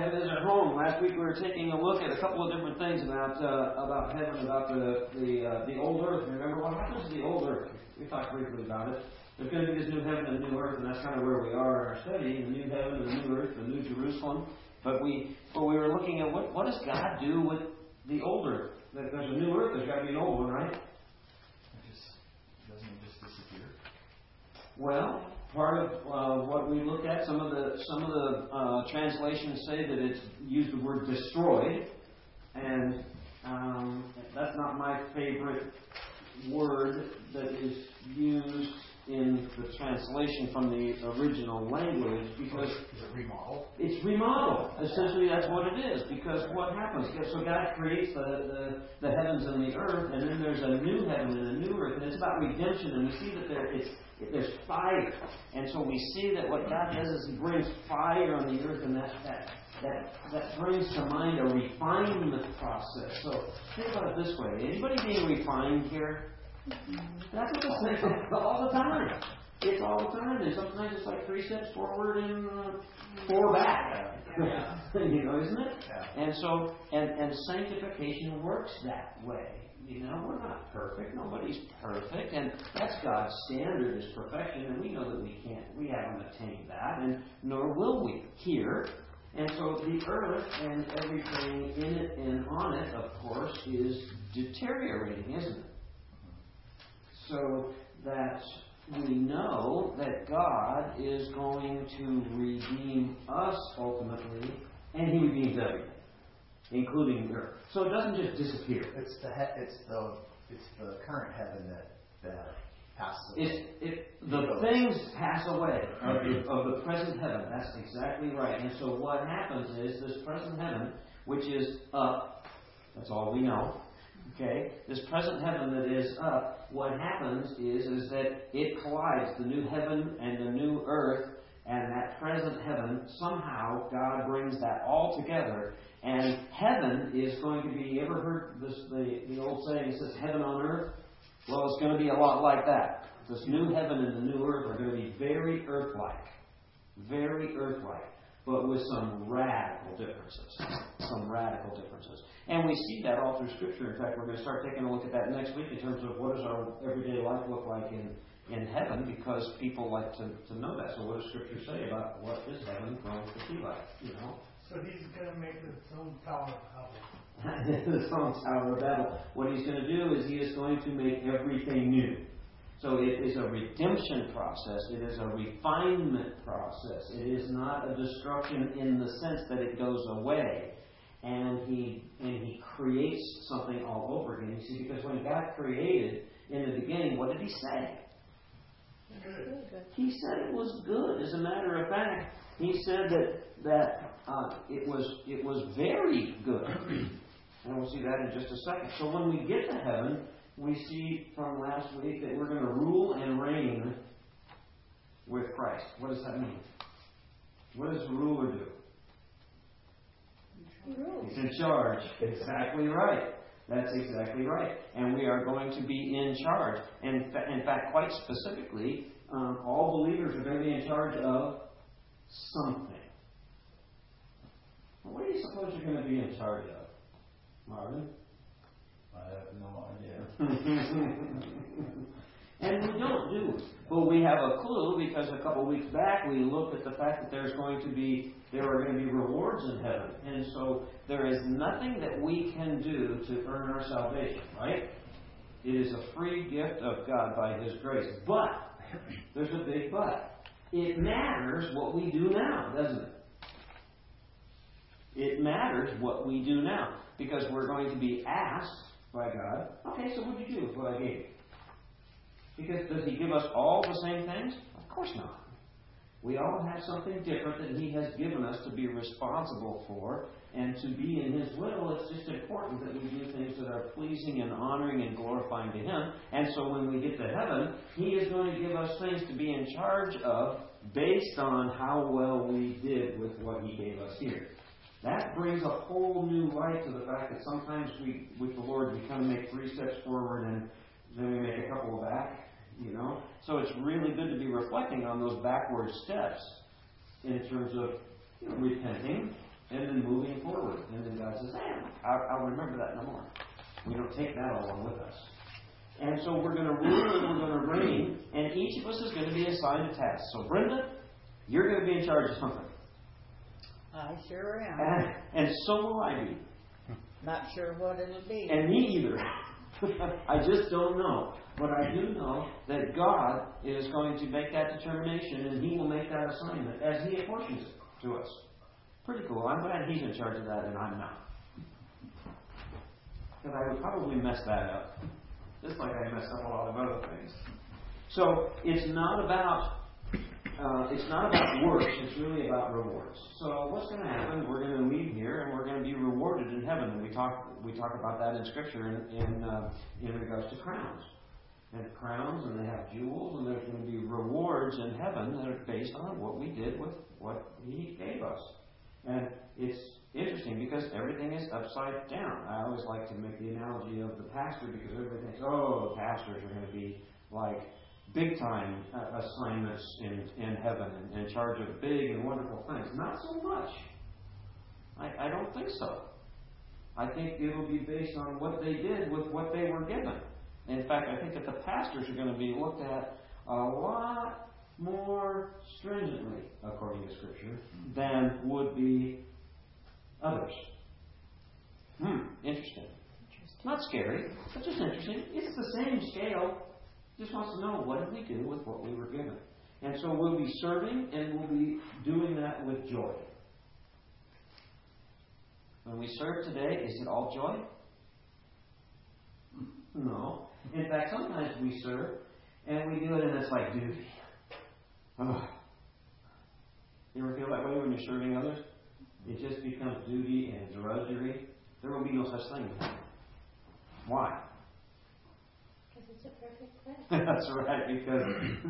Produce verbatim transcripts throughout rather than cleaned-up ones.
Heaven is our home. Last week we were taking a look at a couple of different things about uh, about heaven, about the the, uh, the old earth. Remember what happens to the old earth? We talked briefly about it. There's going to be this new heaven and new earth, and that's kind of where we are in our study, the new heaven, the new earth, the new Jerusalem. But we but we were looking at what, what does God do with the old earth? There's a new earth, there's got to be an old one, right? It just doesn't it just disappear? Well, part of uh, what we looked at, some of the some of the uh, translations say that it's used the word destroyed, and um, that's not my favorite word that is used in the translation from the original language, because is it remodeled? It's remodeled. Essentially, that's what it is. Because what happens? So God creates the, the the heavens and the earth, and then there's a new heaven and a new earth, and it's about redemption. And we see that there it's there's fire, and so we see that what God does is He brings fire on the earth, and that that that, that brings to mind a refinement process. So think about it this way: anybody being refined here? That's what this thing is all the time. It's all the time. And sometimes it's like three steps forward and uh, four back. Yeah. You know, isn't it? Yeah. And so, and, and sanctification works that way. You know, we're not perfect. Nobody's perfect. And that's God's standard is perfection. And we know that we can't, we haven't attained that. And nor will we here. And so the earth and everything in it and on it, of course, is deteriorating, isn't it? So that we know that God is going to redeem us ultimately, and He redeems everything, including earth. So it doesn't just disappear. It's the he- it's the it's the current heaven that that passes away. It, it, the so things pass away of the, of the present heaven. That's exactly right. And so what happens is this present heaven, which is up. That's all we know. Okay, this present heaven that is up, what happens is, is that it collides, the new heaven and the new earth, and that present heaven, somehow God brings that all together, and heaven is going to be, you ever heard this, the, the old saying, it says heaven on earth? Well, it's going to be a lot like that. This new heaven and the new earth are going to be very earth-like, very earth-like, but with some radical differences. Some radical differences. And we see that all through Scripture. In fact, we're going to start taking a look at that next week in terms of what does our everyday life look like in, in heaven, because people like to, to know that. So what does Scripture say about what is heaven going to be like? You know? So he's going to make his own tower of Babel. His own tower of Babel. What he's going to do is he is going to make everything new. So it is a redemption process. It is a refinement process. It is not a destruction in the sense that it goes away. And he and he creates something all over again. You see, because when God created in the beginning, what did He say? Good. He said it was good. As a matter of fact, He said that that uh, it was it was very good. And we'll see that in just a second. So when we get to heaven, we see from last week that we're going to rule and reign with Christ. What does that mean? What does the ruler do? He's in charge. Exactly right. That's exactly right. And we are going to be in charge. And in, fa- in fact, quite specifically, um, all believers are going to be in charge of something. Well, what do you suppose you're going to be in charge of, Marvin? I have no idea. And we don't, do we? But we have a clue, because a couple weeks back we looked at the fact that there's going to be there are going to be rewards in heaven. And so there is nothing that we can do to earn our salvation, right? It is a free gift of God by His grace. But, there's a big but. It matters what we do now, doesn't it? It matters what we do now. Because we're going to be asked by God, okay, so what did you do with what I gave you? Because does He give us all the same things? Of course not. We all have something different that He has given us to be responsible for, and to be in His will, it's just important that we do things that are pleasing and honoring and glorifying to Him. And so when we get to heaven, He is going to give us things to be in charge of based on how well we did with what He gave us here. That brings a whole new light to the fact that sometimes we, with the Lord, we kind of make three steps forward and then we make a couple back. You know, so it's really good to be reflecting on those backward steps in terms of, you know, repenting and then and moving forward. And then God says, I'll, I'll remember that no more. We don't take that along with us. And so we're going to rule and we're going to reign, and each of us is going to be assigned a task. So Brenda, you're going to be in charge of something. I sure am. And, and so will I be. Not sure what it'll be. And me either. I just don't know. But I do know that God is going to make that determination, and He will make that assignment as He apportions it to us. Pretty cool. I'm glad He's in charge of that and I'm not. Because I would probably mess that up. Just like I messed up a lot of other things. So it's not about uh, it's not about works. It's really about rewards. So what's going to happen? We're going to leave here and we're going to be rewarded in heaven. We talk we talk about that in Scripture in in, uh, in regards to crowns. They have crowns and they have jewels, and there's going to be rewards in heaven that are based on what we did with what He gave us. And it's interesting because everything is upside down. I always like to make the analogy of the pastor because everybody thinks, oh, pastors are going to be like big time assignments in, in heaven and in charge of big and wonderful things. Not so much. I, I don't think so. I think it will be based on what they did with what they were given. In fact, I think that the pastors are going to be looked at a lot more stringently, according to Scripture, than would be others. Hmm, interesting. Interesting. Not scary, but just interesting. It's the same scale. Just wants to know, what did we do with what we were given? And so we'll be serving, and we'll be doing that with joy. When we serve today, is it all joy? No. In fact, sometimes we serve, and we do it, and it's like duty. Oh. You ever feel that way when you're serving others? It just becomes duty and drudgery. There will be no such thing. Why? Because it's a perfect place. That's right, because,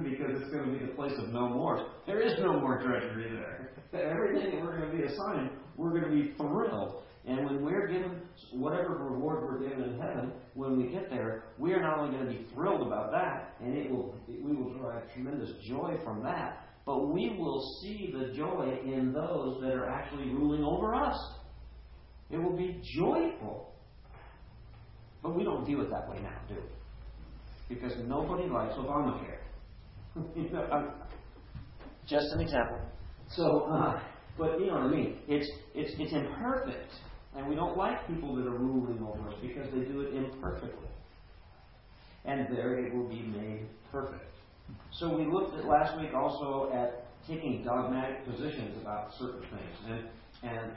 because it's going to be the place of no more. There is no more drudgery there. Everything that we're going to be assigned, we're going to be thrilled. And when we're given whatever reward we're given in heaven, when we get there, we are not only going to be thrilled about that, and it will it, we will derive tremendous joy from that, but we will see the joy in those that are actually ruling over us. It will be joyful. But we don't deal with that way now, do we? Because nobody likes Obamacare. You know, just an example. So, uh, but you know what I mean. It's it's it's imperfect. And we don't like people that are ruling over us because they do it imperfectly. And there it will be made perfect. So we looked at last week also at taking dogmatic positions about certain things. And, and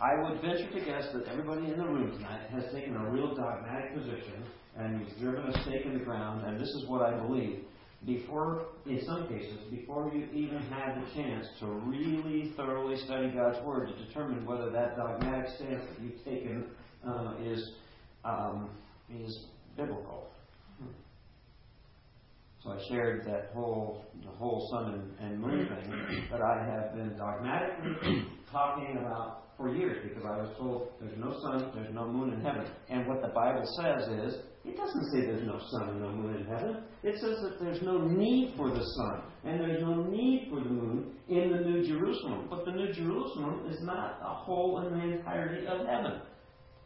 I would venture to guess that everybody in the room tonight has taken a real dogmatic position and you've driven a stake in the ground, and this is what I believe. Before, in some cases, before you even have the chance to really thoroughly study God's Word to determine whether that dogmatic stance that you've taken uh, is um, is biblical. Hmm. So I shared that whole the whole sun and, and moon thing that I have been dogmatically talking about for years because I was told there's no sun, there's no moon in heaven, and what the Bible says is. It doesn't say there's no sun and no moon in heaven. It says that there's no need for the sun and there's no need for the moon in the New Jerusalem. But the New Jerusalem is not a whole in the entirety of heaven.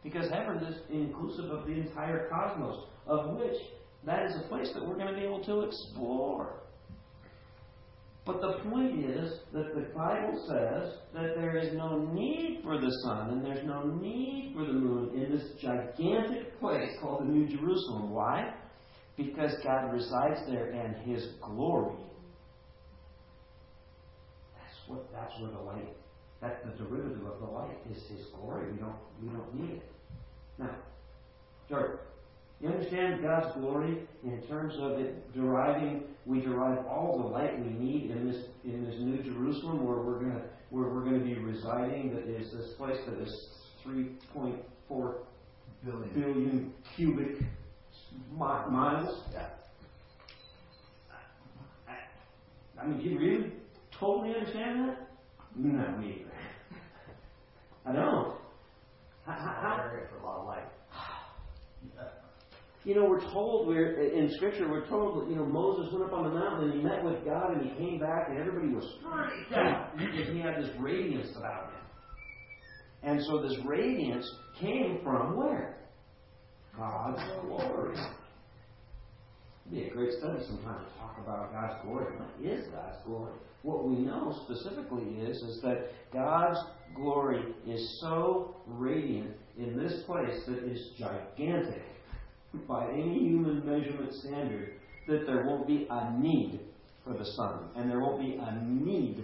Because heaven is inclusive of the entire cosmos, of which that is a place that we're going to be able to explore. But the point is that the Bible says that there is no need for the sun and there's no need for the moon in this gigantic place called the New Jerusalem. Why? Because God resides there and His glory. That's what. That's where the light. That's the derivative of the light is His glory. We don't. We don't need it. Now, Jordan. You understand God's glory in terms of it deriving, we derive all the light we need in this in this New Jerusalem where we're gonna where we're gonna be residing. That is this place that is three point four billion cubic miles. Yeah. I mean, do you really totally understand that? No, me either. I don't. How, how, for a lot of light. You know, we're told, we're in Scripture, we're told that, you know, Moses went up on the mountain and he met with God and he came back and everybody was freaked out because he had this radiance about him. And so this radiance came from where? God's glory. It would be a great study sometime to talk about God's glory. What is God's glory? What we know specifically is, is that God's glory is so radiant in this place that it's gigantic by any human measurement standard that there won't be a need for the sun, and there won't be a need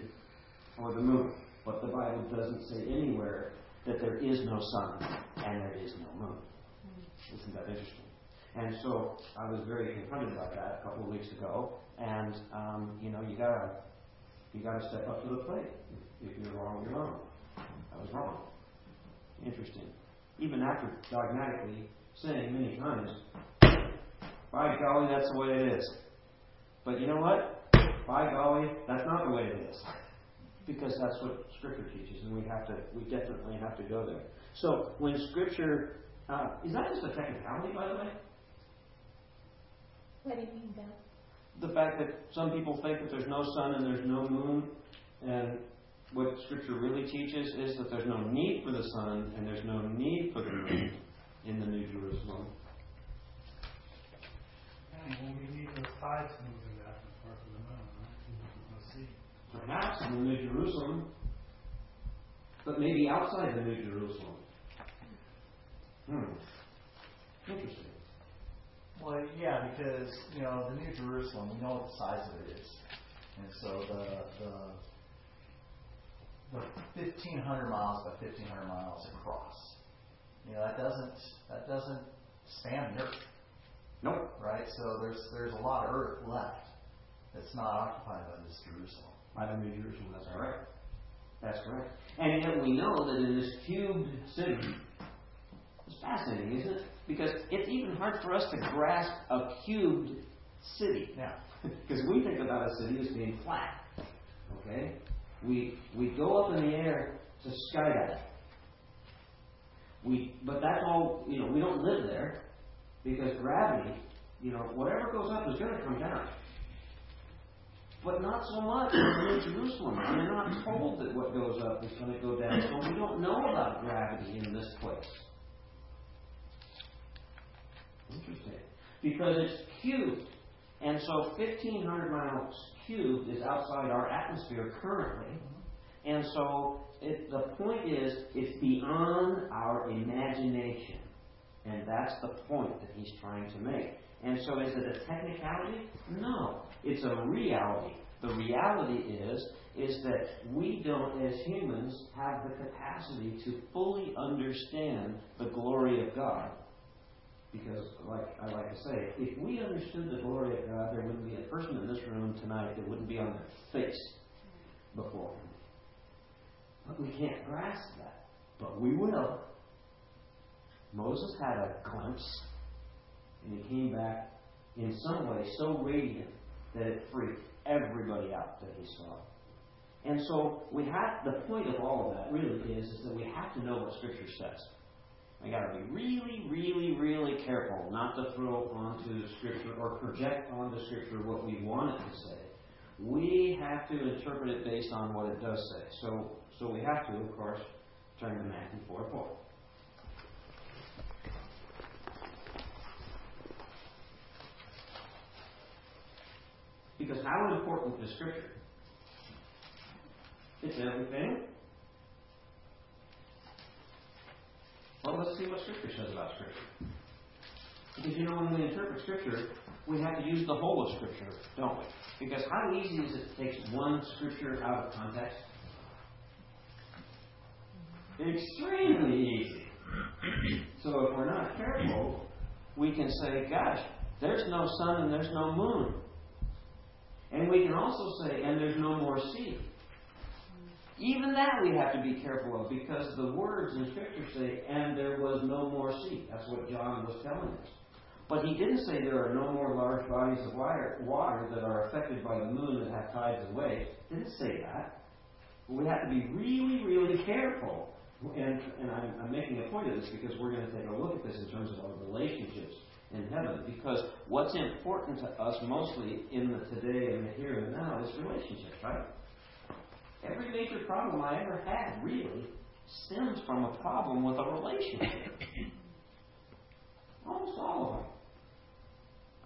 for the moon. But the Bible doesn't say anywhere that there is no sun and there is no moon. Isn't that interesting? And so I was very confronted by that a couple of weeks ago. And um, you know, you gotta you gotta step up to the plate. If, if you're wrong, you're wrong. I was wrong. Interesting. Even after dogmatically saying many times, by golly, that's the way it is. But you know what? By golly, that's not the way it is. Because that's what Scripture teaches, and we have to we definitely have to go there. So when Scripture uh, is that just a technicality, by the way? What do you mean, Bill? The fact that some people think that there's no sun and there's no moon, and what Scripture really teaches is that there's no need for the sun and there's no need for the moon in the New Jerusalem. Yeah, well, we need those tides moving back and forth from the moon, right? Perhaps in the New Jerusalem, but maybe outside the New Jerusalem. Hmm. Interesting. Well, yeah, because, you know, the New Jerusalem, we know what the size of it is. And so the, the, the fifteen hundred miles by fifteen hundred miles across, you know, that doesn't, that doesn't span the earth. Nope. Right? So there's there's a lot of earth left that's not occupied by this Jerusalem. By the New Jerusalem, that's correct. That's correct. And yet we know that in this cubed city, it's fascinating, isn't it? Because it's even hard for us to grasp a cubed city now. Because we think about a city as being flat. Okay? We we go up in the air to skydive. We but that's all, you know, we don't live there because gravity, you know, whatever goes up is gonna come down. But not so much in New Jerusalem. We're not told that what goes up is gonna go down. So we don't know about gravity in this place. Interesting. Because it's cubed. And so fifteen hundred miles cubed is outside our atmosphere currently. And so it, the point is, it's beyond our imagination. And that's the point that he's trying to make. And so is it a technicality? No. It's a reality. The reality is, is that we don't, as humans, have the capacity to fully understand the glory of God. Because, like I like to say, if we understood the glory of God, there wouldn't be a person in this room tonight that wouldn't be on their face before Him. But we can't grasp that. But we will. Moses had a glimpse, and he came back in some way so radiant that it freaked everybody out that he saw. And so we have the point of all of that really is, is that we have to know what Scripture says. I got to be really, really, really careful not to throw onto the Scripture or project onto Scripture what we want it to say. We have to interpret it based on what it does say. So, so we have to, of course, turn to Matthew four four. Because how important is Scripture? It's everything. Well, let's see what Scripture says about Scripture. Because, you know, when we interpret Scripture, we have to use the whole of Scripture, don't we? Because how easy is it to take one Scripture out of context? Extremely easy. So if we're not careful, we can say, gosh, there's no sun and there's no moon. And we can also say, and there's no more sea. Even that we have to be careful of, because the words in Scripture say, and there was no more sea. That's what John was telling us. But he didn't say there are no more large bodies of water that are affected by the moon that have tides and waves. Didn't say that. We have to be really, really careful. And, and I'm, I'm making a point of this because we're going to take a look at this in terms of our relationships in heaven. Because what's important to us mostly in the today and the here and the now is relationships, right? Every major problem I ever had, really, stems from a problem with a relationship. Almost all of them.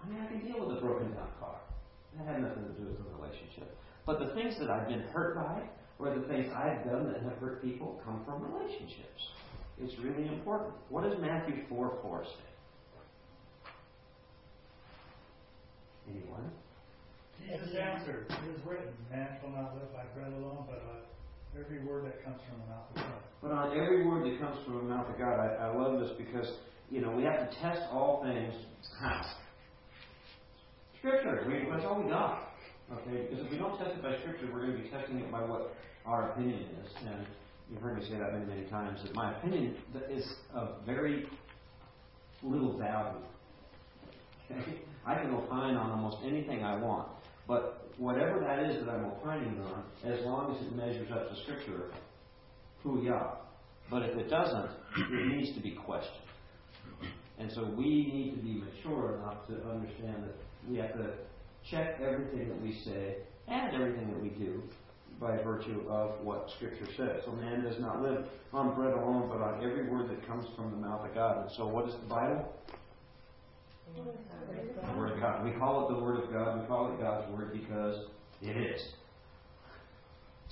I mean, I can deal with a broken down car. That had nothing to do with the relationship. But the things that I've been hurt by, or the things I've done that have hurt people, come from relationships. It's really important. What does Matthew four four say? Anyone? Jesus answered, "It is written, man shall not live by bread alone, but on every word that comes from the mouth of God." But on every word that comes from the mouth of God, I, I love this because, you know, we have to test all things. How? Scripture. We, that's all we got. Okay? Because if we don't test it by Scripture, we're going to be testing it by what our opinion is. And you've heard me say that many, many times, that my opinion is of very little value. Okay? I can opine on almost anything I want. But whatever that is that I'm opining on, as long as it measures up to Scripture, hoo-yah. But if it doesn't, it needs to be questioned. And so we need to be mature enough to understand that we have to check everything that we say and everything that we do by virtue of what Scripture says. So man does not live on bread alone, but on every word that comes from the mouth of God. And so what is the Bible? The Word of God. We call it the Word of God. We call it God's Word because it is.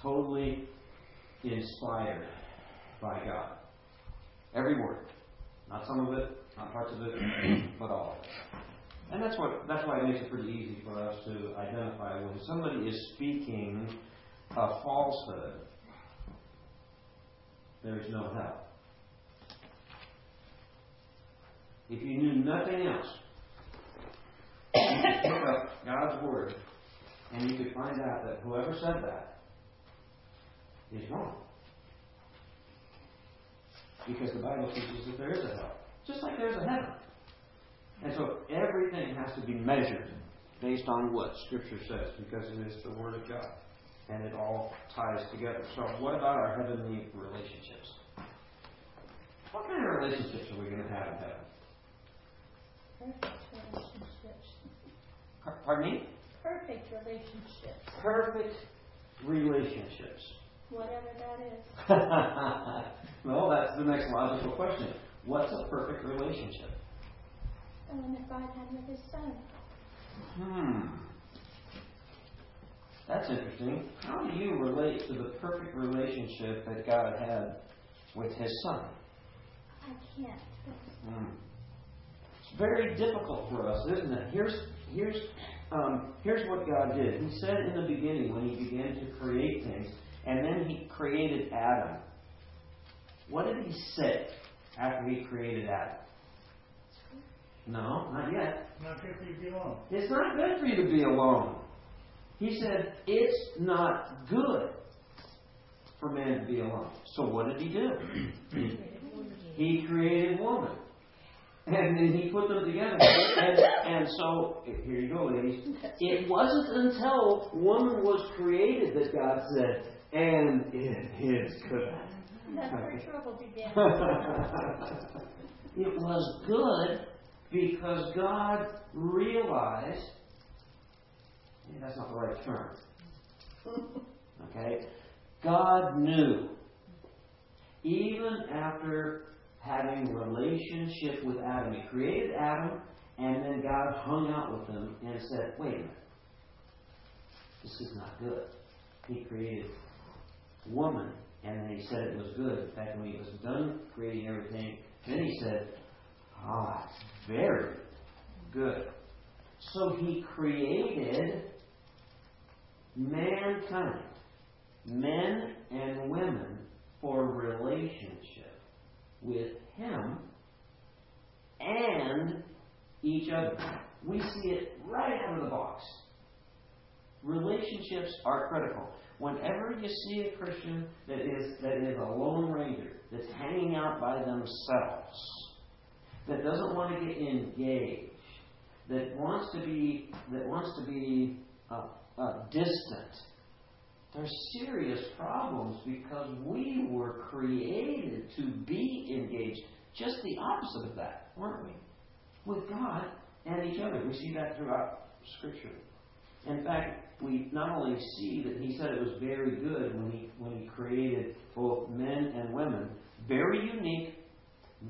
Totally inspired by God. Every word. Not some of it, not parts of it, but all of it. And that's what that's why it makes it pretty easy for us to identify when somebody is speaking a falsehood. There's no help. If you knew nothing else, you could pick up God's Word and you could find out that whoever said that is wrong. Because the Bible teaches that there is a hell. Just like there's a heaven. And so everything has to be measured based on what Scripture says, because it is the Word of God. And it all ties together. So what about our heavenly relationships? What kind of relationships are we going to have in heaven? Perfect relationships. Pardon me? Perfect relationships. Perfect relationships. Whatever that is. Well, that's the next logical question. What's a perfect relationship? The one that God had with His Son. Hmm. That's interesting. How do you relate to the perfect relationship that God had with His Son? I can't. Hmm. It's very difficult for us, isn't it? Here's here's um, here's what God did. He said in the beginning when He began to create things, and then He created Adam. What did He say after He created Adam? No, not yet. Not good for you to be alone. It's not good for you to be alone. He said, it's not good for man to be alone. So what did He do? He created woman. And then He put them together. And, and so, here you go, ladies. It wasn't until woman was created that God said, and it is good. That's where trouble began. It was good because God realized, yeah, that's not the right term. Okay? God knew, even after having relationship with Adam, He created Adam, and then God hung out with him and said, wait a minute, this is not good. He created woman. And then He said it was good. In fact, when He was done creating everything, then He said, ah, it's very good. So He created mankind, men and women, for relationship with Him and each other. We see it right out of the box. Relationships are critical. Whenever you see a Christian that is that is a lone ranger, that's hanging out by themselves, that doesn't want to get engaged, that wants to be that wants to be uh, uh, distant, there's serious problems because we were created to be engaged. Just the opposite of that, weren't we? With God and each other, we see that throughout Scripture. In fact, we not only see that he said it was very good when he when he created both men and women, very unique,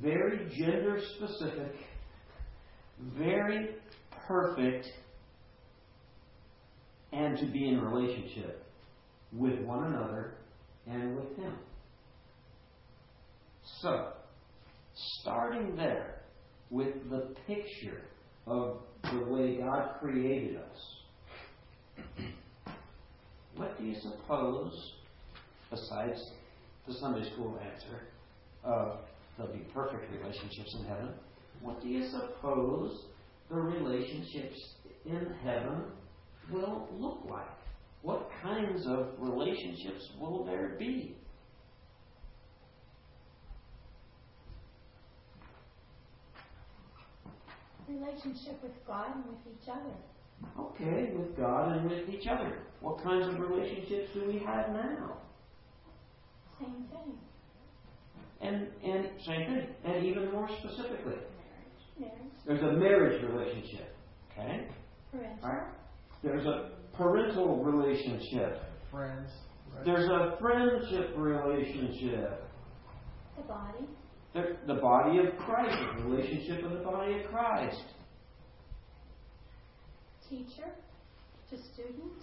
very gender specific, very perfect, and to be in relationship with one another and with him. So, starting there with the picture of the way God created us, what do you suppose, besides the Sunday school answer of there'll be perfect relationships in heaven, what do you suppose the relationships in heaven will look like? What kinds of relationships will there be? Relationship with God and with each other. Okay, with God and with each other. What kinds of relationships do we have now? Same thing. And and same thing. And even more specifically. Marriage. Marriage. There's a marriage relationship. Okay? Parental. All right. There's a parental relationship. Friends. Right. There's a friendship relationship. The body. The, the body of Christ, the relationship of the body of Christ. Teacher to student.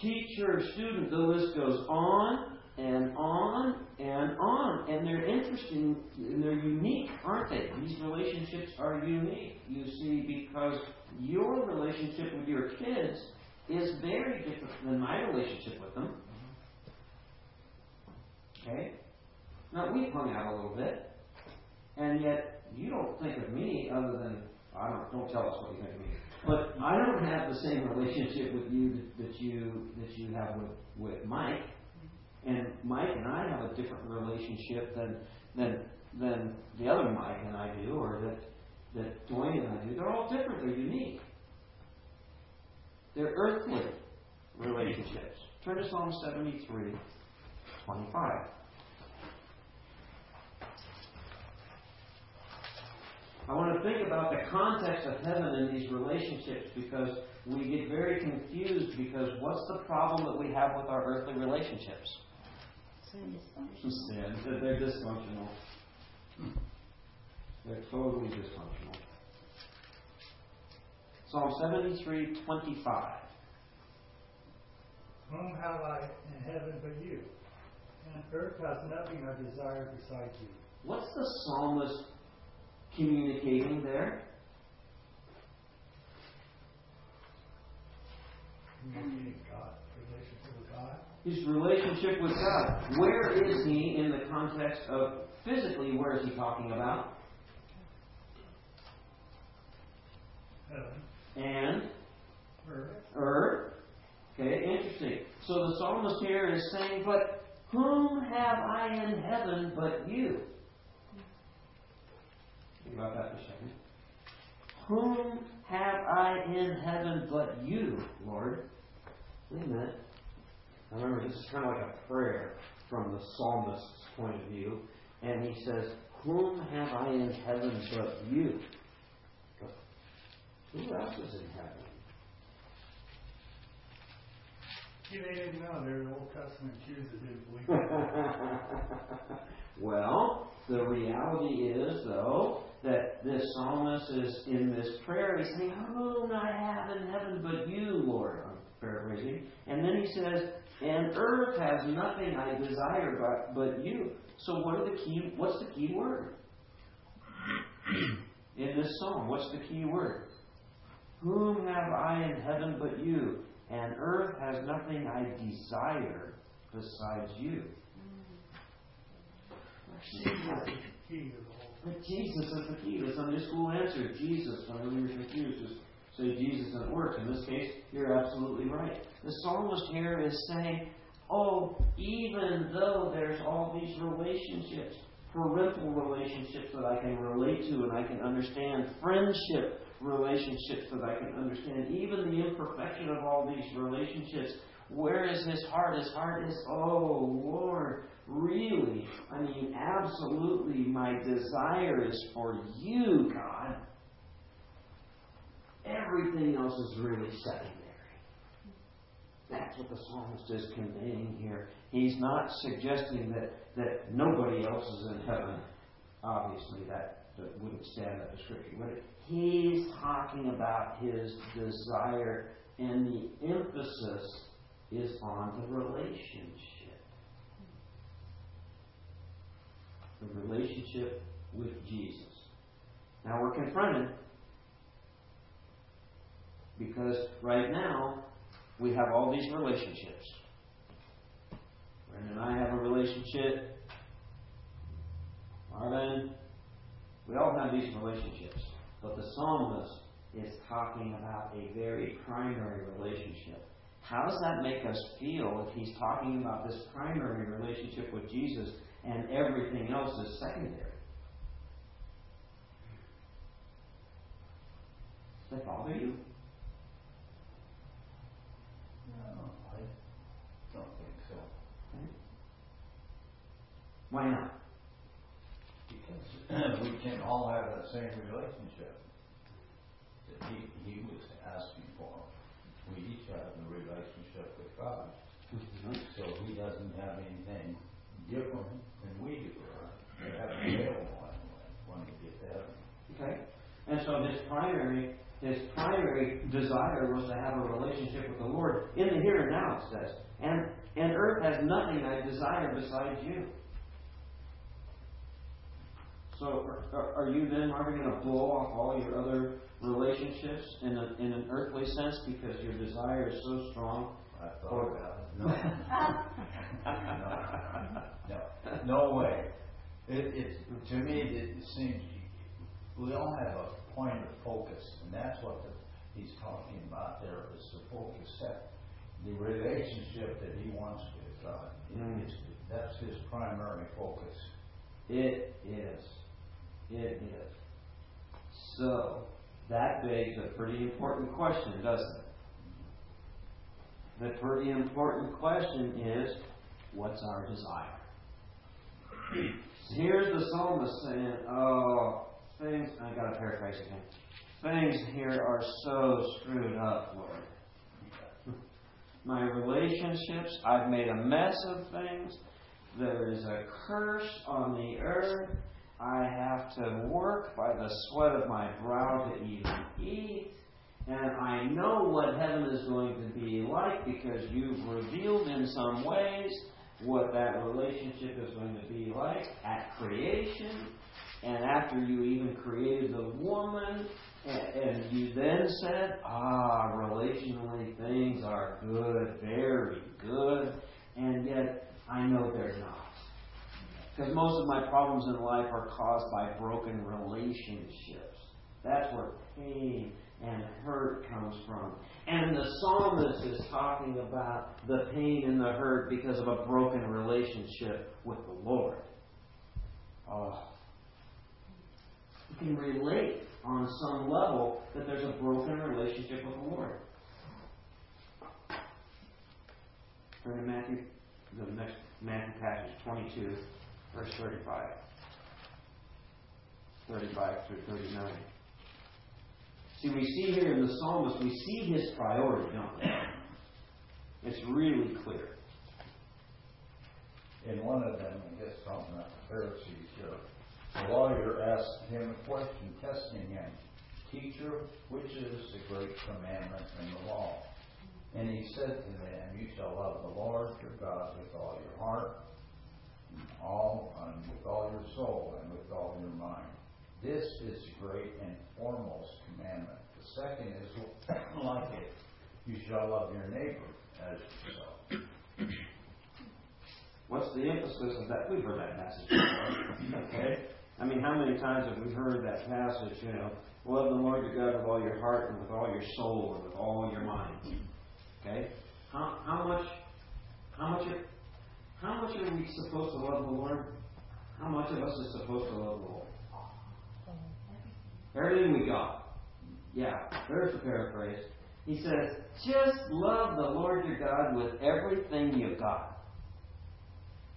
Teacher, student, the list goes on and on and on. And they're interesting and they're unique, aren't they? These relationships are unique, you see, because your relationship with your kids is very different than my relationship with them. Okay? Now, we've hung out a little bit. And yet, you don't think of me other than, I don't, don't tell us what you think of me. But I don't have the same relationship with you that, that you that you have with, with Mike. And Mike and I have a different relationship than than than the other Mike and I do, or that, that Dwayne and I do. They're all different. They're unique. They're earthly relationships. Turn to Psalm seventy-three twenty-five. I want to think about the context of heaven in these relationships, because we get very confused, because what's the problem that we have with our earthly relationships? Sin. Sin. They're dysfunctional. They're totally dysfunctional. Psalm seventy-three twenty-five. Whom have I in heaven but you? And earth has nothing I desire beside you. What's the psalmist communicating there? God, relationship with God. His relationship with God. Where is he in the context of physically? Where is he talking about? Heaven. And earth. Earth. Okay, interesting. So the psalmist here is saying, "But whom have I in heaven but you?" Think about that for a second. Whom have I in heaven but you, Lord? Wait a minute. I remember this is kind of like a prayer from the psalmist's point of view. And he says, whom have I in heaven but you? But who else is in heaven? See, they didn't know. They're the Old Testament Jews that didn't believe it. Well, the reality is, though, that this psalmist is in this prayer. He's saying, whom I have in heaven but you, Lord. I'm paraphrasing. And then he says, and earth has nothing I desire but, but you. So what are the key, what's the key word in this psalm? What's the key word? Whom have I in heaven but you? And earth has nothing I desire besides you. But Jesus is the key. The Sunday school answer, Jesus. Whenever you're confused, just say Jesus and it works. In this case, you're absolutely right. The psalmist here is saying, oh, even though there's all these relationships, parental relationships that I can relate to and I can understand, friendship relationships that I can understand, even the imperfection of all these relationships, where is his heart? His heart is, oh, Lord, really, I mean, absolutely, my desire is for you, God. Everything else is really secondary. That's what the psalmist is conveying here. He's not suggesting that, that nobody else is in heaven. Obviously, that, that wouldn't stand up to Scripture, would it? He's talking about his desire, and the emphasis is on the relationship. The relationship with Jesus. Now we're confronted, because right now we have all these relationships. Brandon and I have a relationship. Marvin. We all have these relationships. But the psalmist is talking about a very primary relationship. How does that make us feel if he's talking about this primary relationship with Jesus and everything else is secondary? Does that bother you? No, I don't think so. Okay. Why not? Because we can all have that same relationship that he, he was asking for. We each have a relationship with God. Mm-hmm. So he doesn't have anything different than we do. We have available when we get to heaven. Okay. And so his primary, his primary desire was to have a relationship with the Lord. In the here and now, it says, and, and earth has nothing I desire besides you. So are, are you then, are you going to blow off all your other relationships in, a, in an earthly sense because your desire is so strong? I thought about it. No. no. no. No way. It, it, to me, it seems we all have a point of focus, and that's what the, he's talking about there, is the focus set. The relationship that he wants with God. Mm. It's, that's his primary focus. It is. It is. So, that begs a pretty important question, doesn't it? The pretty important question is, what's our desire? Here's the psalmist saying, oh, things, I've got to paraphrase again. Things here are so screwed up, Lord. My relationships, I've made a mess of things. There is a curse on the earth. I have to work by the sweat of my brow to even eat. And I know what heaven is going to be like because you've revealed in some ways what that relationship is going to be like at creation. And after you even created the woman, and, and you then said, ah, relationally things are good, very good. And yet, I know they're not. Because most of my problems in life are caused by broken relationships. That's where pain and hurt comes from. And the psalmist is talking about the pain and the hurt because of a broken relationship with the Lord. Oh. You can relate on some level that there's a broken relationship with the Lord. Turn to Matthew. The next Matthew passage, twenty-two, verse thirty-five. thirty-five through thirty-nine. See, we see here in the psalmist, we see his priority, don't we? It's really clear. In one of them, I guess talking about the Pharisees here, the lawyer asked him a question, testing him, "Teacher, which is the great commandment in the law?" And he said to them, "You shall love the Lord your God with all your heart, and all, and with all your soul, and with all your mind. This is the great and foremost commandment. The second is like it. You shall love your neighbor as yourself." What's the emphasis of that? We've heard that passage before. Okay? I mean, how many times have we heard that passage, you know, love the Lord your God with all your heart, and with all your soul, and with all your mind. Okay, how, how much, how much, are, how much are we supposed to love the Lord? How much of us is supposed to love the Lord? Everything we got. Yeah, there's the paraphrase. He says, just love the Lord your God with everything you got.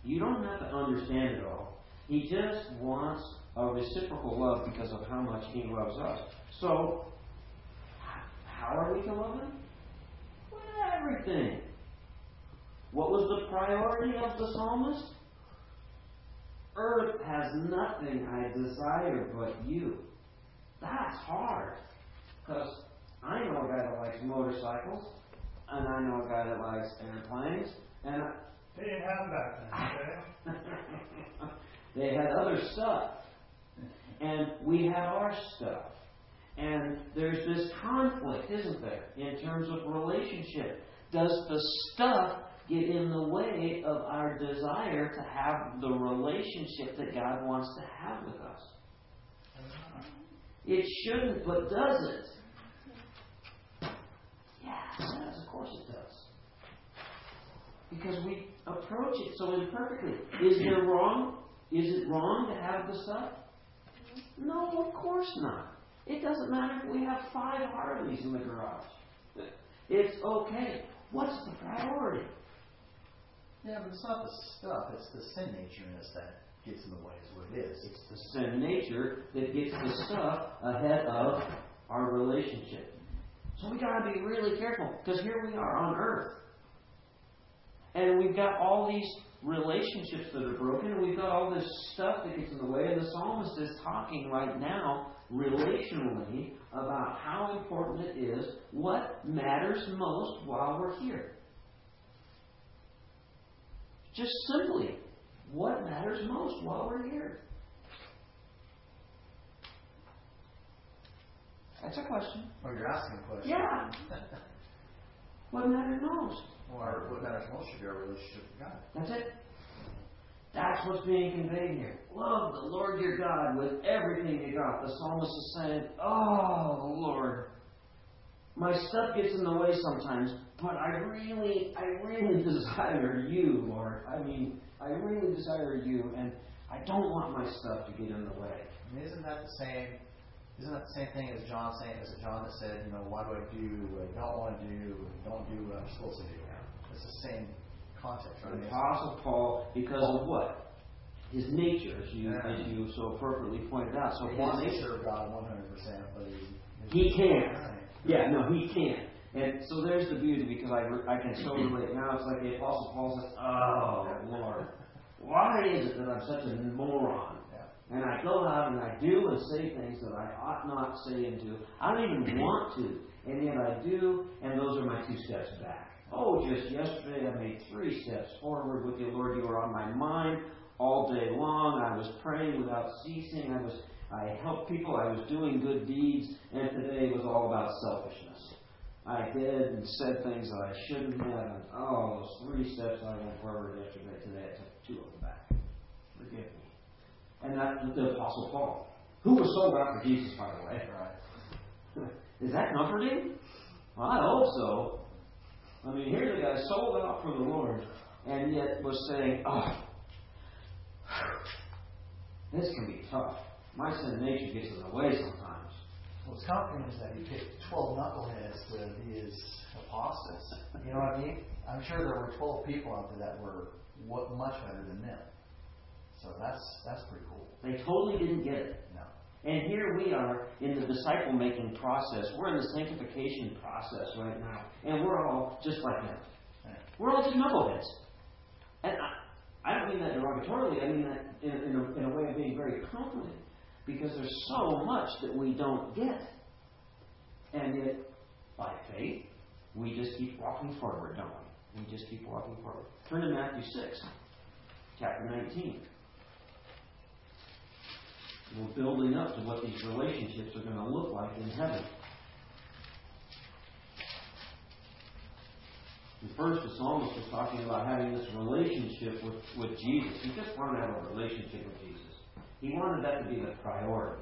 You don't have to understand it all. He just wants a reciprocal love because of how much he loves us. So, how are we to love him? Everything. What was the priority of the psalmist? Earth has nothing I desire but you. That's hard. Because I know a guy that likes motorcycles, and I know a guy that likes airplanes, and I, they didn't have that then, okay? They had other stuff. And we had our stuff. And there's this conflict, isn't there, in terms of relationship. Does the stuff get in the way of our desire to have the relationship that God wants to have with us? It shouldn't, but does it? Yes, of course it does. Because we approach it so imperfectly. Is there wrong? Is it wrong to have the stuff? No, of course not. It doesn't matter if we have five Harleys in the garage. It's okay. What's the priority? Yeah, but it's not the stuff. It's the sin nature in us that gets in the way, is what it is. It's the sin nature that gets the stuff ahead of our relationship. So we got to be really careful, because here we are on earth. And we've got all these relationships that are broken, and we've got all this stuff that gets in the way, and the psalmist is talking right now relationally about how important it is, what matters most while we're here. Just simply, what matters most while we're here? That's a question. Well, you're asking a question. Yeah. What matters most? Or what matters most should be our relationship with God. That's it. That's what's being conveyed here. Love the Lord your God with everything you got. The psalmist is saying, oh, Lord, my stuff gets in the way sometimes, but I really, I really desire you, Lord. I mean, I really desire you, and I don't want my stuff to get in the way. I mean, isn't that the same? Isn't that the same thing as John saying, as John that said, you know, why do I do what I don't want to do, and don't do what I'm supposed to do? It's the same context, right? The Apostle Paul, because of what? His nature, as you, yeah. as you so appropriately pointed out. So Paul's nature of God one hundred percent, but he, he can't. Right. Yeah, no, he can't. And so there's the beauty, because I, I can so relate. Now it's like the Apostle Paul says, oh, Lord, why is it that I'm such a moron? And I go out and I do and say things that I ought not say and do. I don't even want to. And yet I do. And those are my two steps back. Oh, just yesterday I made three steps forward with you, Lord. You were on my mind all day long. I was praying without ceasing. I was, I helped people. I was doing good deeds. And today was all about selfishness. I did and said things that I shouldn't have. And oh, those three steps I went forward yesterday. Today I took two of them back. Forgive me. And that the Apostle Paul, who was sold out for Jesus, by the way. Right. Is that comforting? Well, I hope so. I mean, here's a guy sold out for the Lord, and yet was saying, oh, this can be tough. My sin nature gets in the way sometimes. What's comforting is that he picked twelve knuckleheads with his apostles. You know what I mean? I'm sure there were twelve people out there that were much better than them. So that's that's pretty cool. They totally didn't get it. No. And here we are in the disciple-making process. We're in the sanctification process right now. And we're all just like that. Yeah. We're all just knuckleheads. And I, I don't mean that derogatorily. I mean that in, in, a, in a way of being very confident. Because there's so much that we don't get. And yet, by faith, we just keep walking forward, don't we? We just keep walking forward. Turn to Matthew six, chapter nineteen. We're building up to what these relationships are going to look like in heaven. And first, the psalmist was talking about having this relationship with, with Jesus. He just wanted to have a relationship with Jesus. He wanted that to be the priority.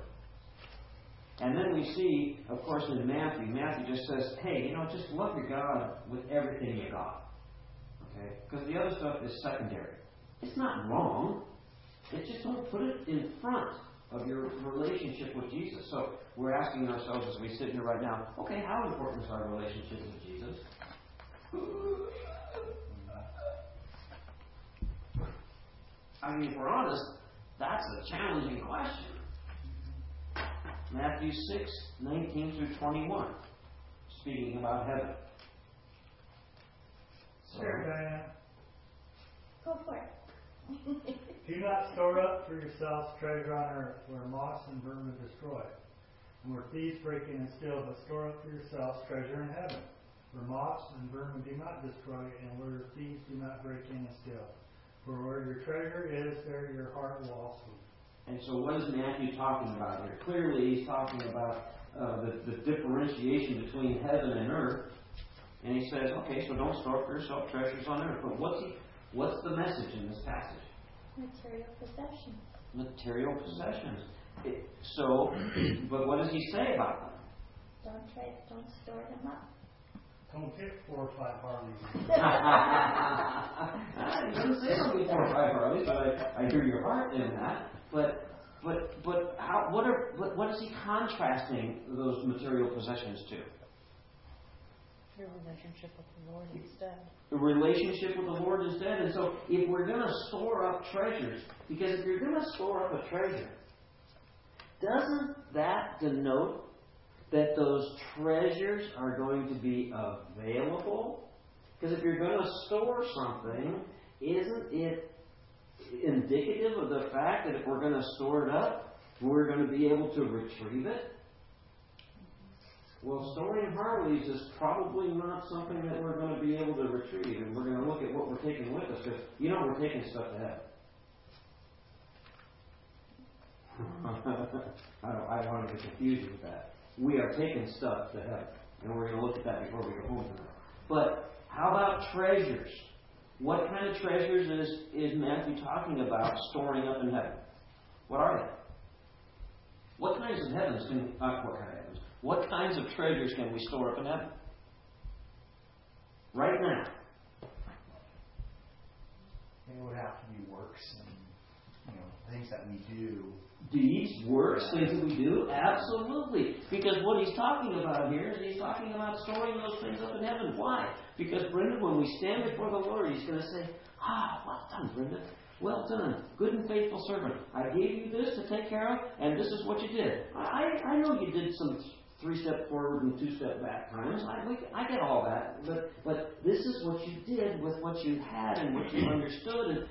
And then we see, of course, in Matthew, Matthew just says, hey, you know, just love your God with everything you got. Okay? Because the other stuff is secondary. It's not wrong. It just don't put it in front of your relationship with Jesus. So we're asking ourselves as we sit here right now, okay, how important is our relationship with Jesus? I mean, if we're honest, that's a challenging question. Matthew six, nineteen through twenty-one, speaking about heaven. So, Go for it. Do not store up for yourselves treasure on earth, where moss and vermin destroy, and where thieves break in and steal, but store up for yourselves treasure in heaven, where moss and vermin do not destroy, and where thieves do not break in and steal. For where your treasure is, there your heart will also be. And so what is Matthew talking about here? Clearly he's talking about uh, the, the differentiation between heaven and earth. And he says, okay, so don't store up for yourself treasures on earth. But what's, he, what's the message in this passage? Material possessions. Material possessions. It, so, but what does he say about them? Don't try, don't store them up. Don't get four or five Harleys. I didn't say don't get four or five Harleys, but I, I hear your heart in that. But but but how? What are what, what is he contrasting those material possessions to? Your relationship with the Lord instead. The relationship with the Lord instead. And so if we're going to store up treasures, because if you're going to store up a treasure, doesn't that denote that those treasures are going to be available? Because if you're going to store something, isn't it indicative of the fact that if we're going to store it up, we're going to be able to retrieve it? Well, storing Harleys is probably not something that we're going to be able to retrieve, and we're going to look at what we're taking with us, because you know we're taking stuff to heaven. I don't, I don't want to get confused with that. We are taking stuff to heaven, and we're going to look at that before we go home tonight. But how about treasures? What kind of treasures is, is Matthew talking about storing up in heaven? What are they? What kinds of heavens can uh, what kind of heavens? What kinds of treasures can we store up in heaven? Right now. It would have to be works and you know things that we do. Deeds, works, things that we do? Absolutely. Because what he's talking about here is he's talking about storing those things up in heaven. Why? Because, Brenda, when we stand before the Lord, he's going to say, ah, well done, Brenda. Well done, good and faithful servant. I gave you this to take care of, and this is what you did. I, I know you did some three-step forward and two-step back times. I, we, I get all that. But, but this is what you did with what you had and what you understood. And,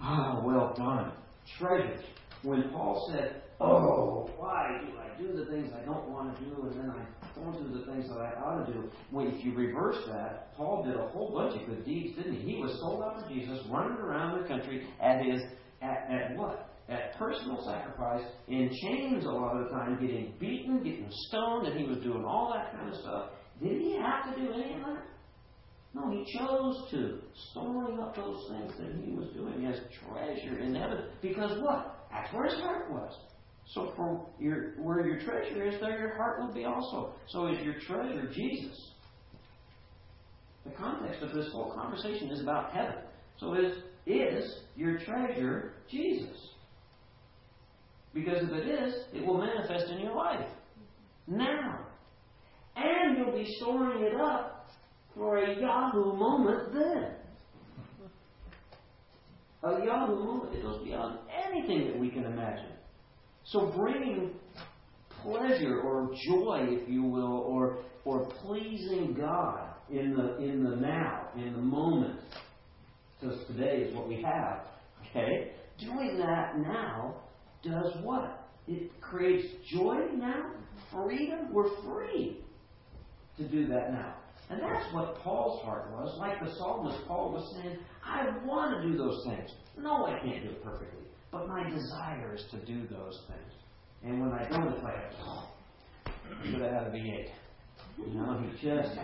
ah, well done. Treasures. When Paul said, oh, why do I do the things I don't want to do, and then I don't do the things that I ought to do? Well, if you reverse that, Paul did a whole bunch of good deeds, didn't he? He was sold out to Jesus, running around the country at his, at, at what? At personal sacrifice, in chains a lot of the time, getting beaten, getting stoned, and he was doing all that kind of stuff. Did he have to do any of that? No, he chose to, storing up those things that he was doing as treasure in heaven. Because what? That's where his heart was. So for your, where your treasure is, there your heart will be also. So is your treasure Jesus? The context of this whole conversation is about heaven. So is, is your treasure Jesus? Because if it is, it will manifest in your life. Now. And you'll be storing it up for a Yahoo moment then. A Yahoo moment that goes beyond anything that we can imagine. So bringing pleasure or joy, if you will, or or pleasing God in the in the now, in the moment, because today is what we have. Okay, doing that now does what? It creates joy now, freedom. We're free to do that now. And that's what Paul's heart was. Like the psalmist, Paul was saying, I want to do those things. No, I can't do it perfectly. But my desire is to do those things. And when I don't, it's like, oh, should I have a V eight? You know, he just,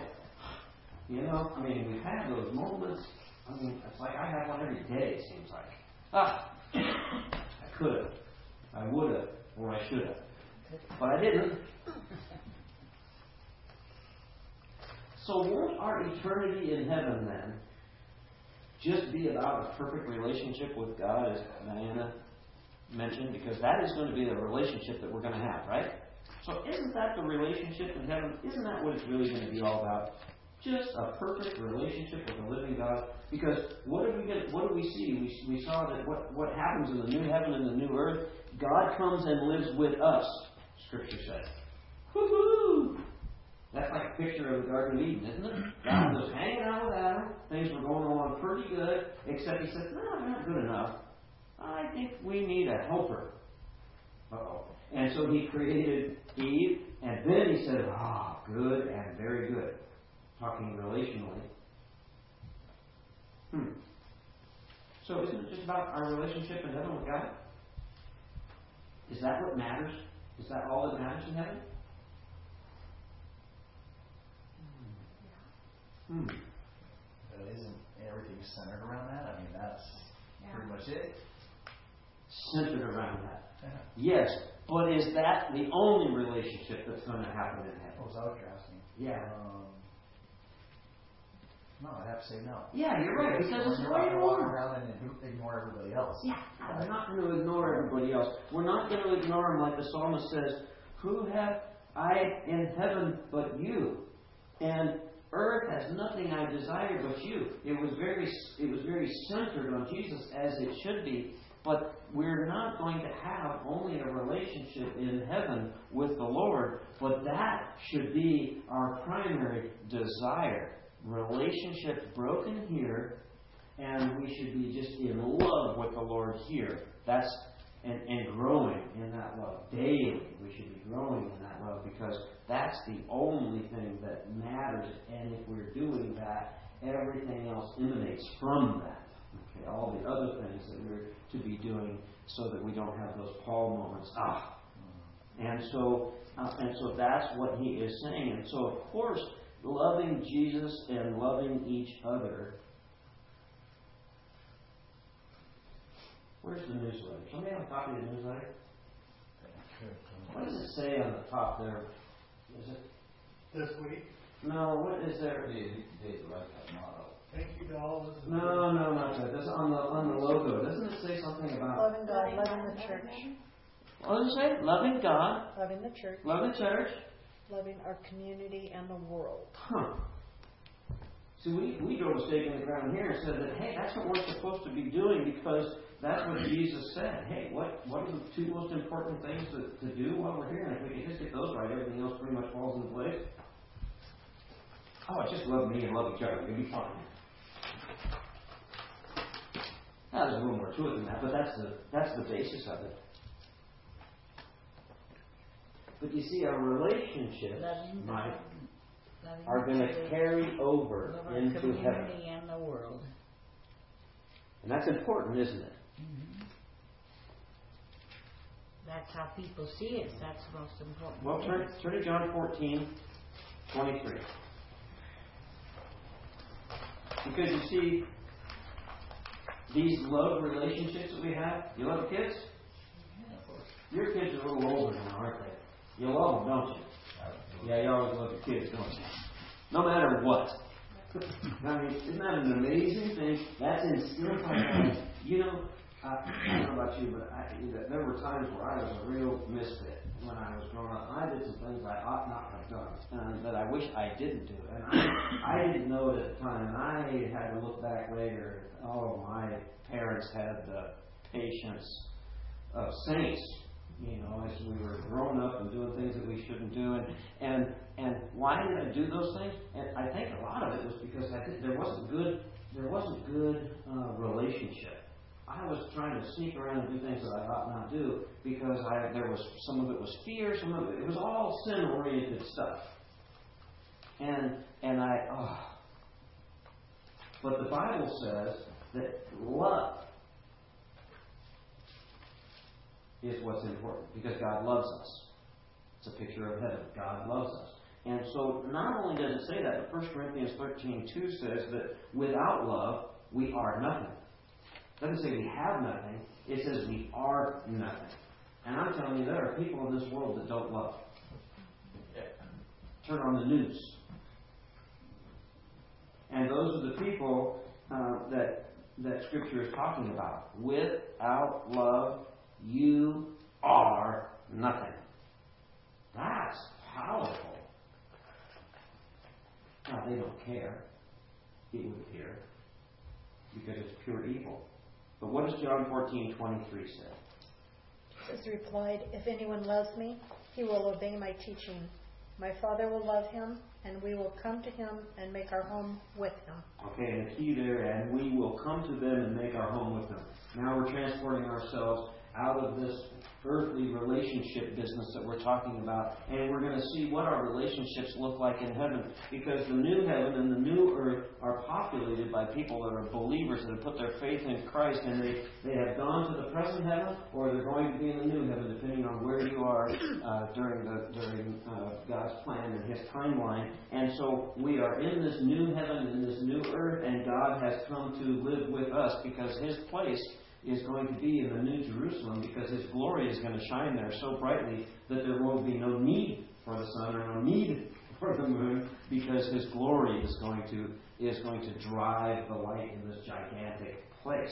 you know, I mean, we've had those moments. I mean, it's like I have one every day, it seems like. Ah, I could have. I would have. Or I should have. But I didn't. So won't our eternity in heaven, then, just be about a perfect relationship with God, as Diana mentioned? Because that is going to be the relationship that we're going to have, right? So isn't that the relationship in heaven? Isn't that what it's really going to be all about? Just a perfect relationship with the living God? Because what do we get, what do we see? We, we saw that what, what happens in the new heaven and the new earth, God comes and lives with us, Scripture says. Woo-hoo! That's like a picture of the Garden of Eden, isn't it? God was hanging out with Adam. Things were going along pretty good, except he said, no, I'm not good enough. I think we need a helper. Uh-oh. And so he created Eve, and then he said, ah, oh, good and very good. Talking relationally. Hmm. So isn't it just about our relationship in heaven with God? Is that what matters? Is that all that matters in heaven? Hmm. But isn't everything centered around that? I mean, that's yeah. pretty much it. Centered around that. Yeah. Yes. But is that the only relationship that's going to happen in heaven? Oh, is that what you're asking? Yeah. Um, no, I'd have to say no. Yeah, you're right. Because it's the way you want. We're not going to walk around and ignore everybody else. Yeah. Right? We're not going to ignore everybody else. We're not going to ignore them like the psalmist says, who have I in heaven but you? And earth has nothing I desire but you. It was very, it was very centered on Jesus, as it should be. But we're not going to have only a relationship in heaven with the Lord. But that should be our primary desire. Relationship broken here, and we should be just in love with the Lord here. That's and, and growing in that love daily. We should be growing in that love, because that's the only thing that matters. And if we're doing that, everything else emanates from that. Okay, all the other things that we're to be doing, so that we don't have those Paul moments. Ah, and so uh, and so that's what he is saying. And so, of course, loving Jesus and loving each other. Where's the newsletter? Somebody have a copy of the newsletter? What does it say on the top there? Is it this week? No. What is there? You did write that motto. Thank you to all. No, no, not that. That's on the on the logo. Doesn't it say something about loving God, loving the church? What does it say? Loving God, loving the church, loving the church, loving our community and the world. Huh. See, we, we drove a stake in the ground here and said that, hey, that's what we're supposed to be doing, because that's what Jesus said. Hey, what, what are the two most important things to, to do while we're here? And if we can just get those right, everything else pretty much falls into place. Oh, just love me and love each other. You'll be fine. Now, there's a little more to it than that, but that's the, that's the basis of it. But you see, our relationships, Mike, are going to carry over into heaven. Community and the world. And that's important, isn't it? Mm-hmm. That's how people see it. That's the most important. Well, turn, turn to John fourteen twenty-three. Because you see, these love relationships that we have, you love kids? Yeah, of course. Your kids are a little older now, aren't they? You love them, don't you? Yeah, you always love your kids, don't you? No matter what. I mean, isn't that an amazing thing? That's instilled in my life. You know, I, I don't know about you, but I, there were times where I was a real misfit when I was growing up. I did some things I ought not have done, and that I wish I didn't do. And I, I didn't know it at the time. I had to look back later. Oh, my parents had the patience of saints. You know, as we were grown up and doing things that we shouldn't do, and and and why did I do those things? And I think a lot of it was because I think there wasn't good, there wasn't good uh, relationship. I was trying to sneak around and do things that I ought not do, because I there was some of it was fear, some of it it was all sin oriented stuff. And and I oh. But the Bible says that love is what's important, because God loves us. It's a picture of heaven. God loves us. And so not only does it say that, but First Corinthians thirteen two says that without love, we are nothing. It doesn't say we have nothing. It says we are nothing. And I'm telling you, there are people in this world that don't love. Turn on the news. And those are the people uh, that, that Scripture is talking about. Without love, you are nothing. That's powerful. Now, they don't care, it would appear, because it's pure evil. But what does John fourteen twenty-three say? Jesus replied, if anyone loves me, he will obey my teaching. My Father will love him, and we will come to him and make our home with him. Okay, and the key there, and we will come to them and make our home with them. Now we're transporting ourselves out of this earthly relationship business that we're talking about, and we're going to see what our relationships look like in heaven, because the new heaven and the new earth are populated by people that are believers that have put their faith in Christ, and they, they have gone to the present heaven, or they're going to be in the new heaven, depending on where you are uh, during the during uh, God's plan and his timeline. And so we are in this new heaven and this new earth, and God has come to live with us, because his place is going to be in the New Jerusalem, because his glory is going to shine there so brightly that there won't be no need for the sun or no need for the moon, because his glory is going to is going to drive the light in this gigantic place.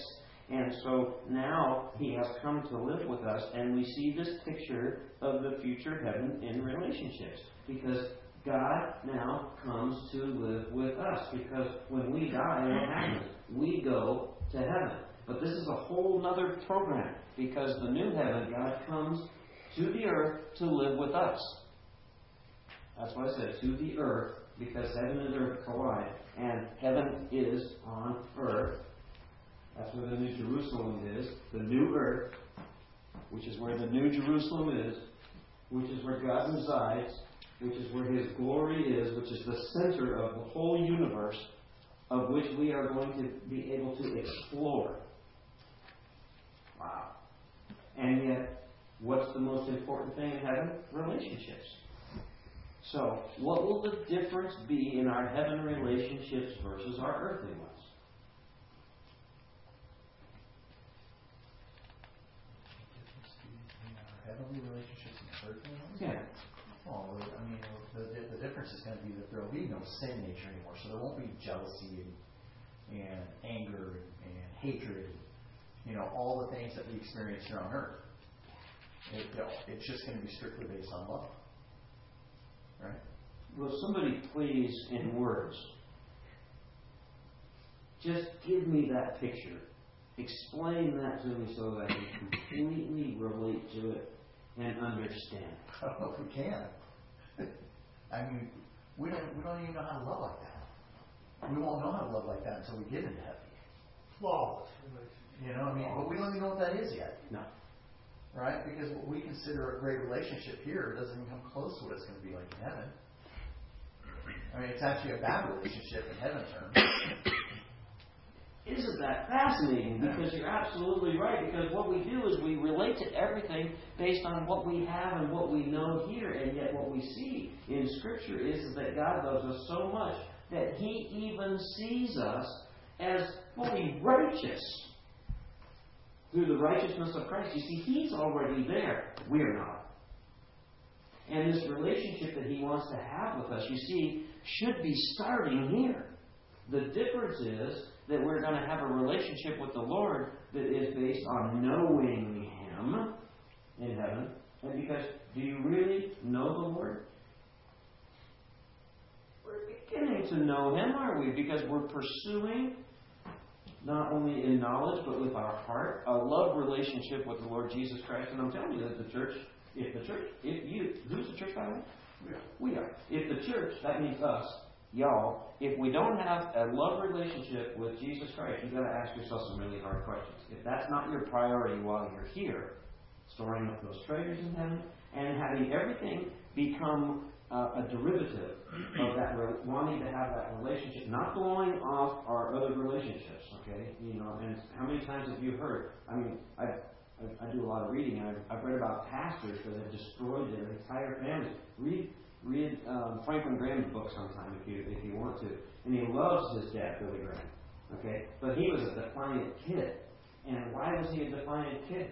And so now he has come to live with us, and we see this picture of the future heaven in relationships, because God now comes to live with us, because when we die, what happens? We go to heaven. But this is a whole other program, because the new heaven, God comes to the earth to live with us. That's why I said to the earth, because heaven and earth collide, and heaven is on earth. That's where the New Jerusalem is, the new earth, which is where the New Jerusalem is, which is where God resides, which is where his glory is, which is the center of the whole universe, of which we are going to be able to explore. Wow. And yet, what's the most important thing in heaven? Relationships. So, what will the difference be in our heaven relationships versus our earthly ones? Our heavenly relationships and earthly ones? Yeah. Well, I mean, the, the difference is going to be that there will be no sin nature anymore, so there won't be jealousy and, and anger and, and hatred, and, you know, all the things that we experience here on earth. It, it's just going to be strictly based on love, right? Will somebody please, in words, just give me that picture. Explain that to me so that I can completely relate to it and understand. I don't know if we can. I mean, we don't we don't even know how to love like that. We won't know how to love like that until we get into heaven. Flawless. You know what I mean? But we don't even know what that is yet. No. Right? Because what we consider a great relationship here doesn't even come close to what it's going to be like in heaven. I mean, it's actually a bad relationship in heaven terms. Isn't that fascinating? Because you're absolutely right. Because what we do is we relate to everything based on what we have and what we know here. And yet what we see in Scripture is, is that God loves us so much that he even sees us as fully righteous through the righteousness of Christ. You see, he's already there. We're not. And this relationship that he wants to have with us, you see, should be starting here. The difference is that we're going to have a relationship with the Lord that is based on knowing him in heaven. And because, do you really know the Lord? We're beginning to know him, are we? Because we're pursuing, not only in knowledge, but with our heart, a love relationship with the Lord Jesus Christ. And I'm telling you that the church, if the church, if you, who's the church by the way? We are. We are. If the church, that means us, y'all, if we don't have a love relationship with Jesus Christ, you've got to ask yourself some really hard questions. If that's not your priority while you're here, storing up those treasures in heaven and having everything become uh, a derivative of that, re- wanting to have that relationship, not blowing off our other relationships, okay? You know, and how many times have you heard? I mean, I I, I do a lot of reading, and I've, I've read about pastors that have destroyed their entire family. Read. Read um, Franklin Graham's book sometime if you if you want to. And he loves his dad, Billy Graham. Okay? But he was a defiant kid. And why was he a defiant kid?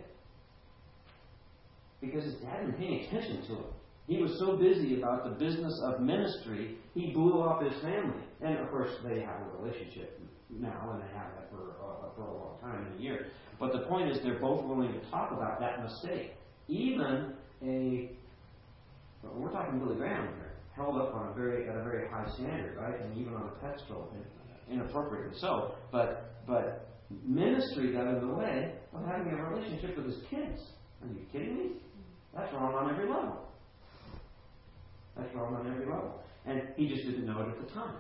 Because his dad didn't pay any attention to him. He was so busy about the business of ministry, he blew off his family. And of course, they have a relationship now, and they have that for, uh, for a long time in a year. But the point is, they're both willing to talk about that mistake. Even a But we're talking Billy Graham here, held up on a very at a very high standard, right? And even on a pedestal, inappropriately so. But but ministry got in the way of having a relationship with his kids. Are you kidding me? That's wrong on every level. that Ramana wrote, and he just didn't know it at the time.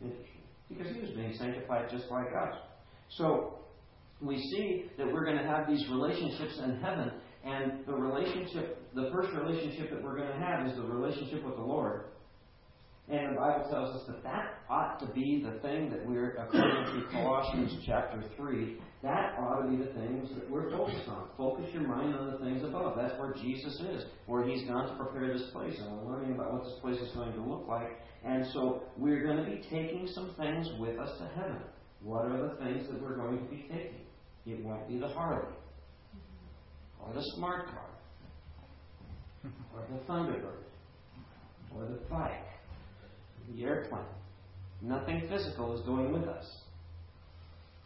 Interesting, because he was being sanctified just like us. So we see that we're going to have these relationships in heaven, and the relationship, the first relationship that we're going to have is the relationship with the Lord. And the Bible tells us that that ought to be the thing that we're, according to Colossians chapter three, that ought to be the things that we're focused on. Focus your mind on the things above. That's where Jesus is, where he's gone to prepare this place. And we're learning about what this place is going to look like. And so we're going to be taking some things with us to heaven. What are the things that we're going to be taking? It won't be the Harley, or the smart car, or the Thunderbird, or the bike, the airplane. Nothing physical is going with us,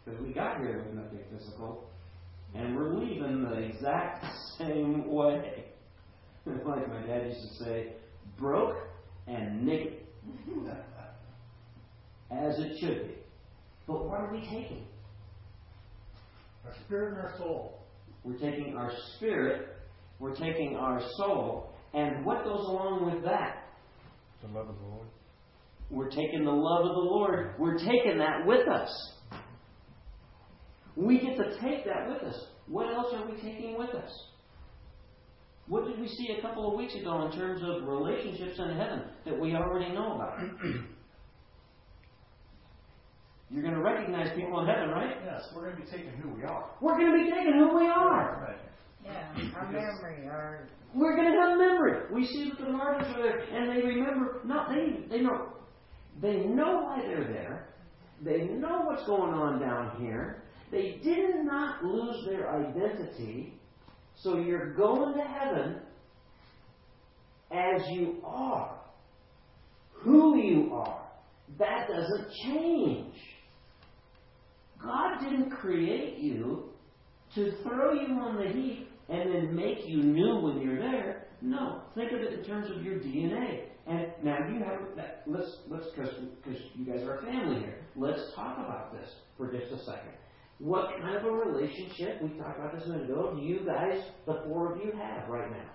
because we got here with nothing physical, and we're leaving the exact same way. Like my dad used to say, broke and naked, as it should be. But what are we taking? Our spirit and our soul. We're taking our spirit, we're taking our soul, and what goes along with that? The love of the Lord. We're taking the love of the Lord. We're taking that with us. We get to take that with us. What else are we taking with us? What did we see a couple of weeks ago in terms of relationships in heaven that we already know about? You're going to recognize people in heaven, right? Yes, we're going to be taking who we are. We're going to be taking who we are. Right. Yeah, our memory. Our... We're going to have memory. We see that the martyrs are there, and they remember. Not they. They know. They know why they're there. They know what's going on down here. They did not lose their identity. So you're going to heaven as you are, who you are. That doesn't change. God didn't create you to throw you on the heap and then make you new when you're there. No. Think of it in terms of your D N A. And now you have that. Let's let's because because you guys are a family here. Let's talk about this for just a second. What kind of a relationship, we talked about this a minute ago, do you guys, the four of you, have right now?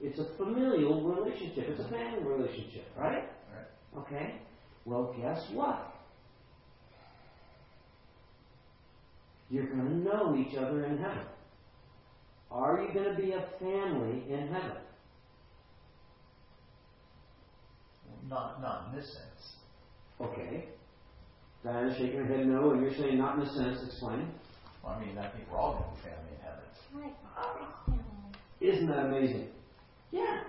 It's a familial relationship. It's a family relationship, right? Right. Okay. Well, guess what? You're going to know each other in heaven. Are you going to be a family in heaven? Not, not in this sense. Okay. Diana's shaking her head no, and you're saying not in this sense. Explain. Well, I mean, I think we're all going to be family in heaven. Right. Oh, isn't that amazing? Yeah.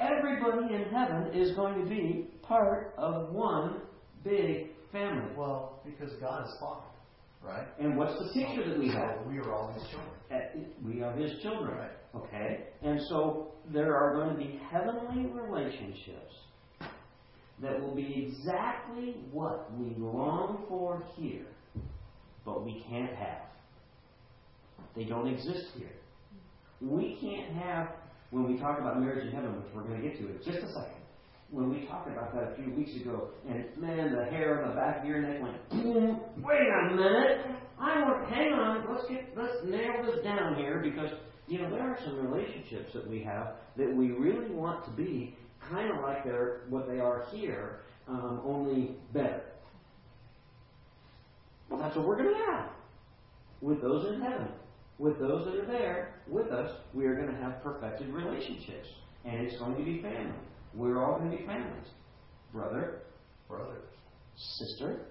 Everybody in heaven is going to be part of one big family. Well, because God is Father, right? And what's the picture that we have? We are all His children. We are His children, right? Okay. And so there are going to be heavenly relationships that will be exactly what we long for here, but we can't have. They don't exist here. We can't have. When we talk about marriage in heaven, which we're going to get to in just a second, when we talked about that a few weeks ago, and man, the hair on the back of your neck went, boom, wait a minute, I want, hang on, let's get, let's nail this down here, because, you know, there are some relationships that we have that we really want to be kind of like they're, what they are here, um, only better. Well, that's what we're going to have with those in heaven. With those that are there with us, we are going to have perfected relationships. And it's going to be family. We're all going to be families. Brother. Brothers. Sister.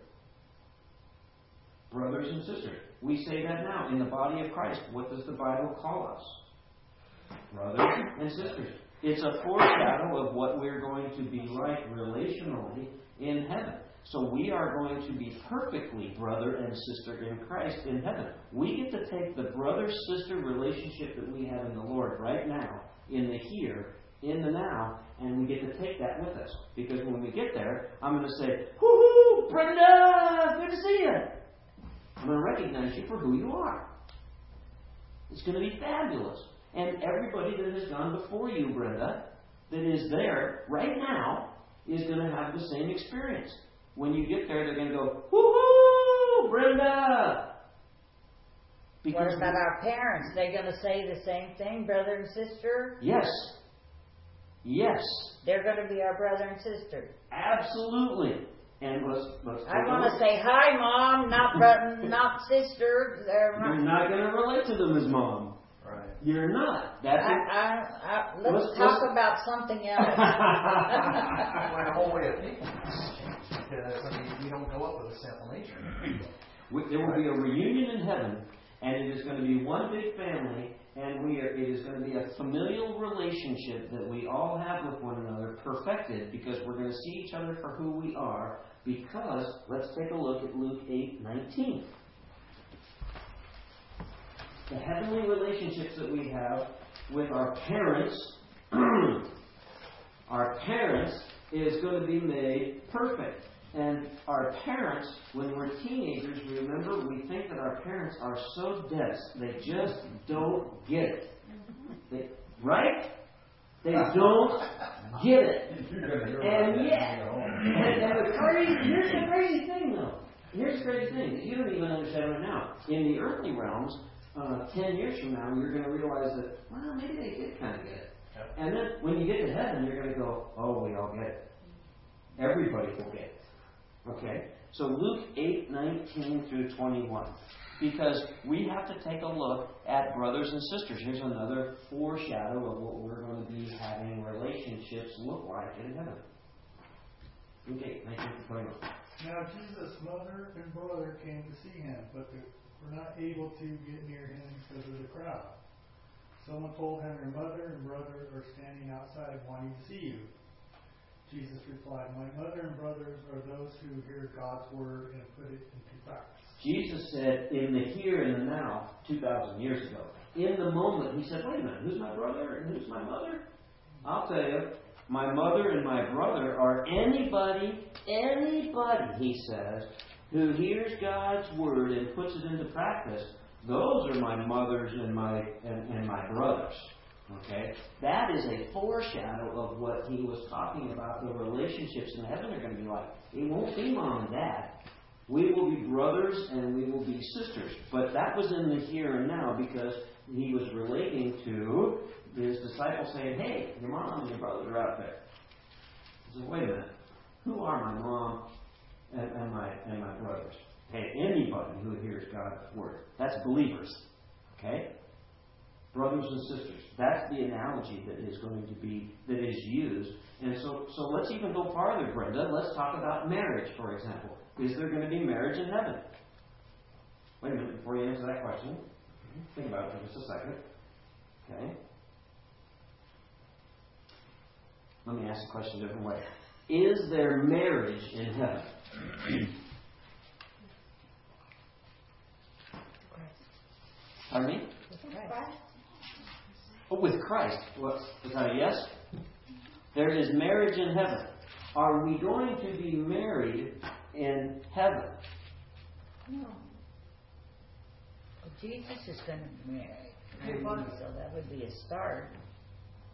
Brothers and sisters. We say that now in the body of Christ. What does the Bible call us? Brothers and sisters. It's a foreshadow of what we're going to be like relationally in heaven. So we are going to be perfectly brother and sister in Christ in heaven. We get to take the brother-sister relationship that we have in the Lord right now, in the here, in the now, and we get to take that with us. Because when we get there, I'm going to say, whoo-hoo, Brenda, good to see you. I'm going to recognize you for who you are. It's going to be fabulous. And everybody that has gone before you, Brenda, that is there right now, is going to have the same experience. When you get there, they're going to go, woo-hoo, Brenda! Because what about our parents? They're going to say the same thing, brother and sister? Yes. Yes. They're going to be our brother and sister. Absolutely. And let's, let's I'm going to say, hi, Mom, not brother, not sister. They're not. You're not going to relate to them as Mom. Right. You're not. That's I, it. I, I, let's, let's talk let's... about something else. I went a whole way of thinking. Because, I mean, we don't go up with a simple nature. There will be a reunion in heaven, and it is going to be one big family, and we are, it is going to be a familial relationship that we all have with one another, perfected, because we're going to see each other for who we are, because, let's take a look at Luke eight nineteen. The heavenly relationships that we have with our parents, our parents is going to be made perfect. And our parents, when we're teenagers, remember, we think that our parents are so dense. They just don't get it. They, right? They don't get it. And yet, and, and the crazy, here's the crazy thing, though. Here's the crazy thing. You don't even understand right now. In the earthly realms, uh, ten years from now, you're going to realize that, well, maybe they did kind of get it. And then when you get to heaven, you're going to go, oh, we all get it. Everybody will get it. Okay, so Luke eight nineteen through twenty-one, because we have to take a look at brothers and sisters. Here's another foreshadow of what we're going to be having relationships look like in heaven. Luke eight nineteen through twenty-one. Now Jesus' mother and brother came to see him, but they were not able to get near him because of the crowd. Someone told him, your mother and brother are standing outside wanting to see you. Jesus replied, my mother and brothers are those who hear God's word and put it into practice. Jesus said in the here and the now, two thousand years ago, in the moment, he said, wait a minute, who's my brother and who's my mother? I'll tell you, my mother and my brother are anybody, anybody, he says, who hears God's word and puts it into practice. Those are my mothers and my and, and my brothers. Okay? That is a foreshadow of what he was talking about. The relationships in heaven are going to be like. It won't be mom and dad. We will be brothers and we will be sisters. But that was in the here and now because he was relating to his disciples saying, hey, your mom and your brothers are out there. He said, wait a minute. Who are my mom and, and, my, and my brothers? Hey, anybody who hears God's word. That's believers. Okay? Brothers and sisters. That's the analogy that is going to be, that is used. And so, so let's even go farther, Brenda. Let's talk about marriage, for example. Is there going to be marriage in heaven? Wait a minute, before you answer that question, think about it for just a second. Okay? Let me ask the question a different way. Is there marriage in heaven? Pardon me? Oh, with Christ. Was that a yes? There is marriage in heaven. Are we going to be married in heaven? No. Jesus is going to be married. Mm-hmm. So that would be a start.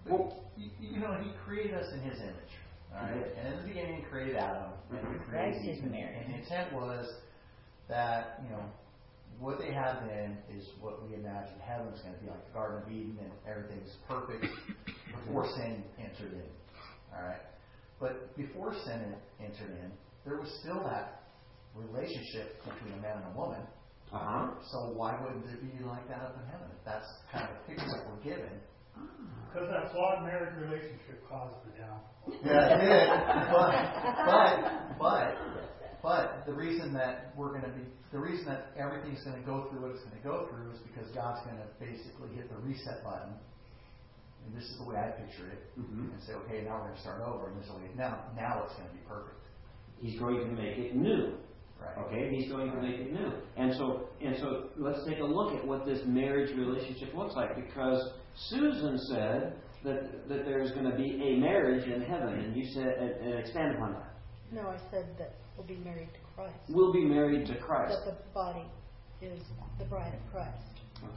Well, you, you know, he created us in his image. All right? Mm-hmm. And in the beginning, he created Adam. Mm-hmm. And Christ is married. And the intent was that, you know, what they have then is what we imagine heaven's going to be like, the Garden of Eden, and everything's perfect before sin entered in. All right, but before sin entered in, there was still that relationship between a man and a woman. Uh-huh. So why wouldn't it be like that up in heaven? If that's kind of the picture that we're given. Because that flawed marriage relationship caused the downfall. Yeah, it did. But, but, but. But the reason that we're going to be, the reason that everything's going to go through what it's going to go through is because God's going to basically hit the reset button. And this is the way I picture it. Mm-hmm. And say, okay, now we're going to start over. And this way, now, now it's going to be perfect. He's going to make it new. Right. Okay, he's going to make it new. And so, and so let's take a look at what this marriage relationship looks like. Because Susan said that, that there's going to be a marriage in heaven. And you said, and, and expand upon that. No, I said that we'll be married to Christ. We'll be married to Christ. That the body is the bride of Christ.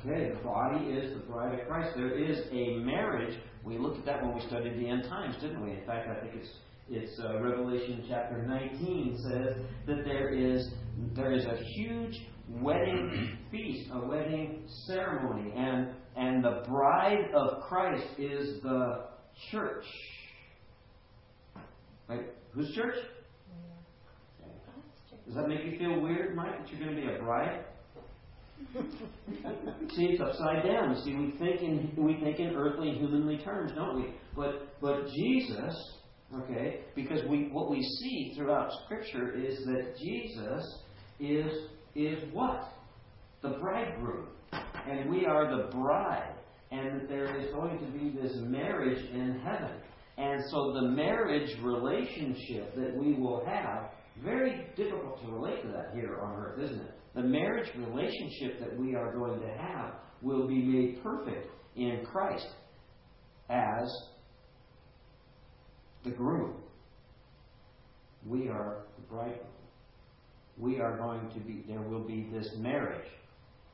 Okay, the body is the bride of Christ. There is a marriage. We looked at that when we studied the end times, didn't we? In fact, I think it's it's uh, Revelation chapter nineteen says that there is there is a huge wedding feast, a wedding ceremony, and and the bride of Christ is the church. Right? Whose church? Okay. Does that make you feel weird, Mike, that you're going to be a bride? See, it's upside down. See, we think in we think in earthly and humanly terms, don't we? But but Jesus, okay, because we what we see throughout Scripture is that Jesus is is what? The bridegroom. And we are the bride. And that there is going to be this marriage in heaven. And so the marriage relationship that we will have, very difficult to relate to that here on earth, isn't it? The marriage relationship that we are going to have will be made perfect in Christ as the groom. We are the bridegroom. We are going to be, there will be this marriage.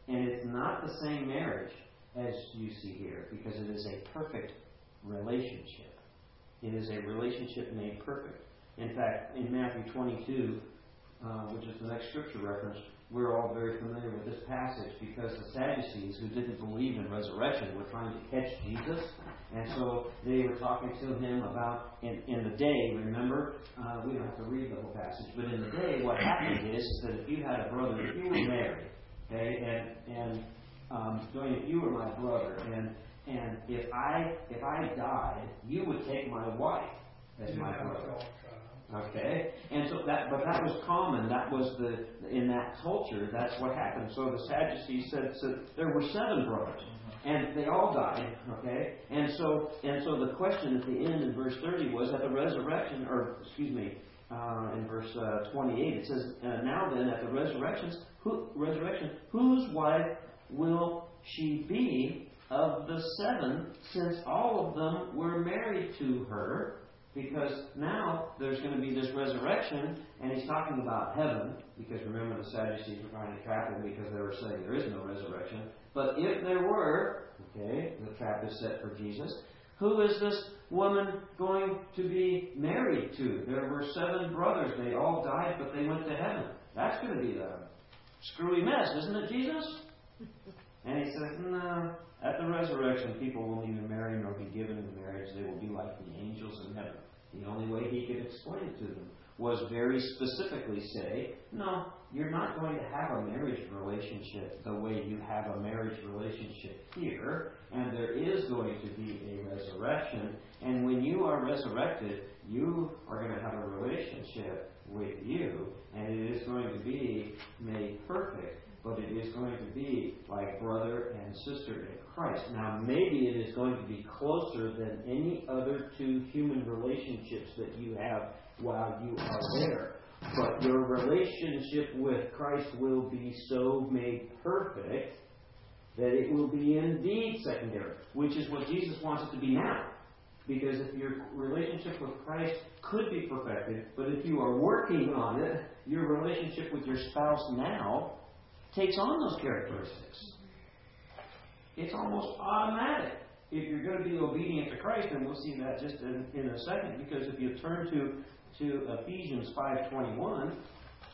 And it's not the same marriage as you see here, because it is a perfect relationship. It is a relationship made perfect. In fact, in Matthew twenty-two, uh, which is the next scripture reference, we're all very familiar with this passage because the Sadducees, who didn't believe in resurrection, were trying to catch Jesus. And so they were talking to him about, in, in the day, remember, uh, we don't have to read the whole passage, but in the day what happened is that if you had a brother, if you were married, okay, and, and um, going, if you were my brother, and and if I if I died, you would take my wife as my brother. Okay, and so that, but that was common. That was the in that culture. That's what happened. So the Sadducees said, said there were seven brothers, and they all died. Okay, and so and so the question at the end in verse thirty was at the resurrection, or excuse me, uh, in verse uh, twenty-eight it says, uh, now then at the resurrection, who, resurrection, whose wife will she be of the seven, since all of them were married to her? Because now there's going to be this resurrection, and he's talking about heaven, because remember the Sadducees were trying to trap him because they were saying there is no resurrection. But if there were, okay, the trap is set for Jesus, who is this woman going to be married to? There were seven brothers. They all died, but they went to heaven. That's going to be a screwy mess, isn't it, Jesus? And he says, no, at the resurrection, people will neither marry nor be given in marriage. They will be like the angels in heaven. The only way he could explain it to them was very specifically say, no, you're not going to have a marriage relationship the way you have a marriage relationship here. And there is going to be a resurrection. And when you are resurrected, you are going to have a relationship with you. And it is going to be made perfect. But it is going to be like brother and sister in Christ. Now, maybe it is going to be closer than any other two human relationships that you have while you are there. But your relationship with Christ will be so made perfect that it will be indeed secondary, which is what Jesus wants it to be now. Because if your relationship with Christ could be perfected, but if you are working on it, your relationship with your spouse now takes on those characteristics. It's almost automatic if you're going to be obedient to Christ, and we'll see that just in, in a second. Because if you turn to to Ephesians five twenty-one,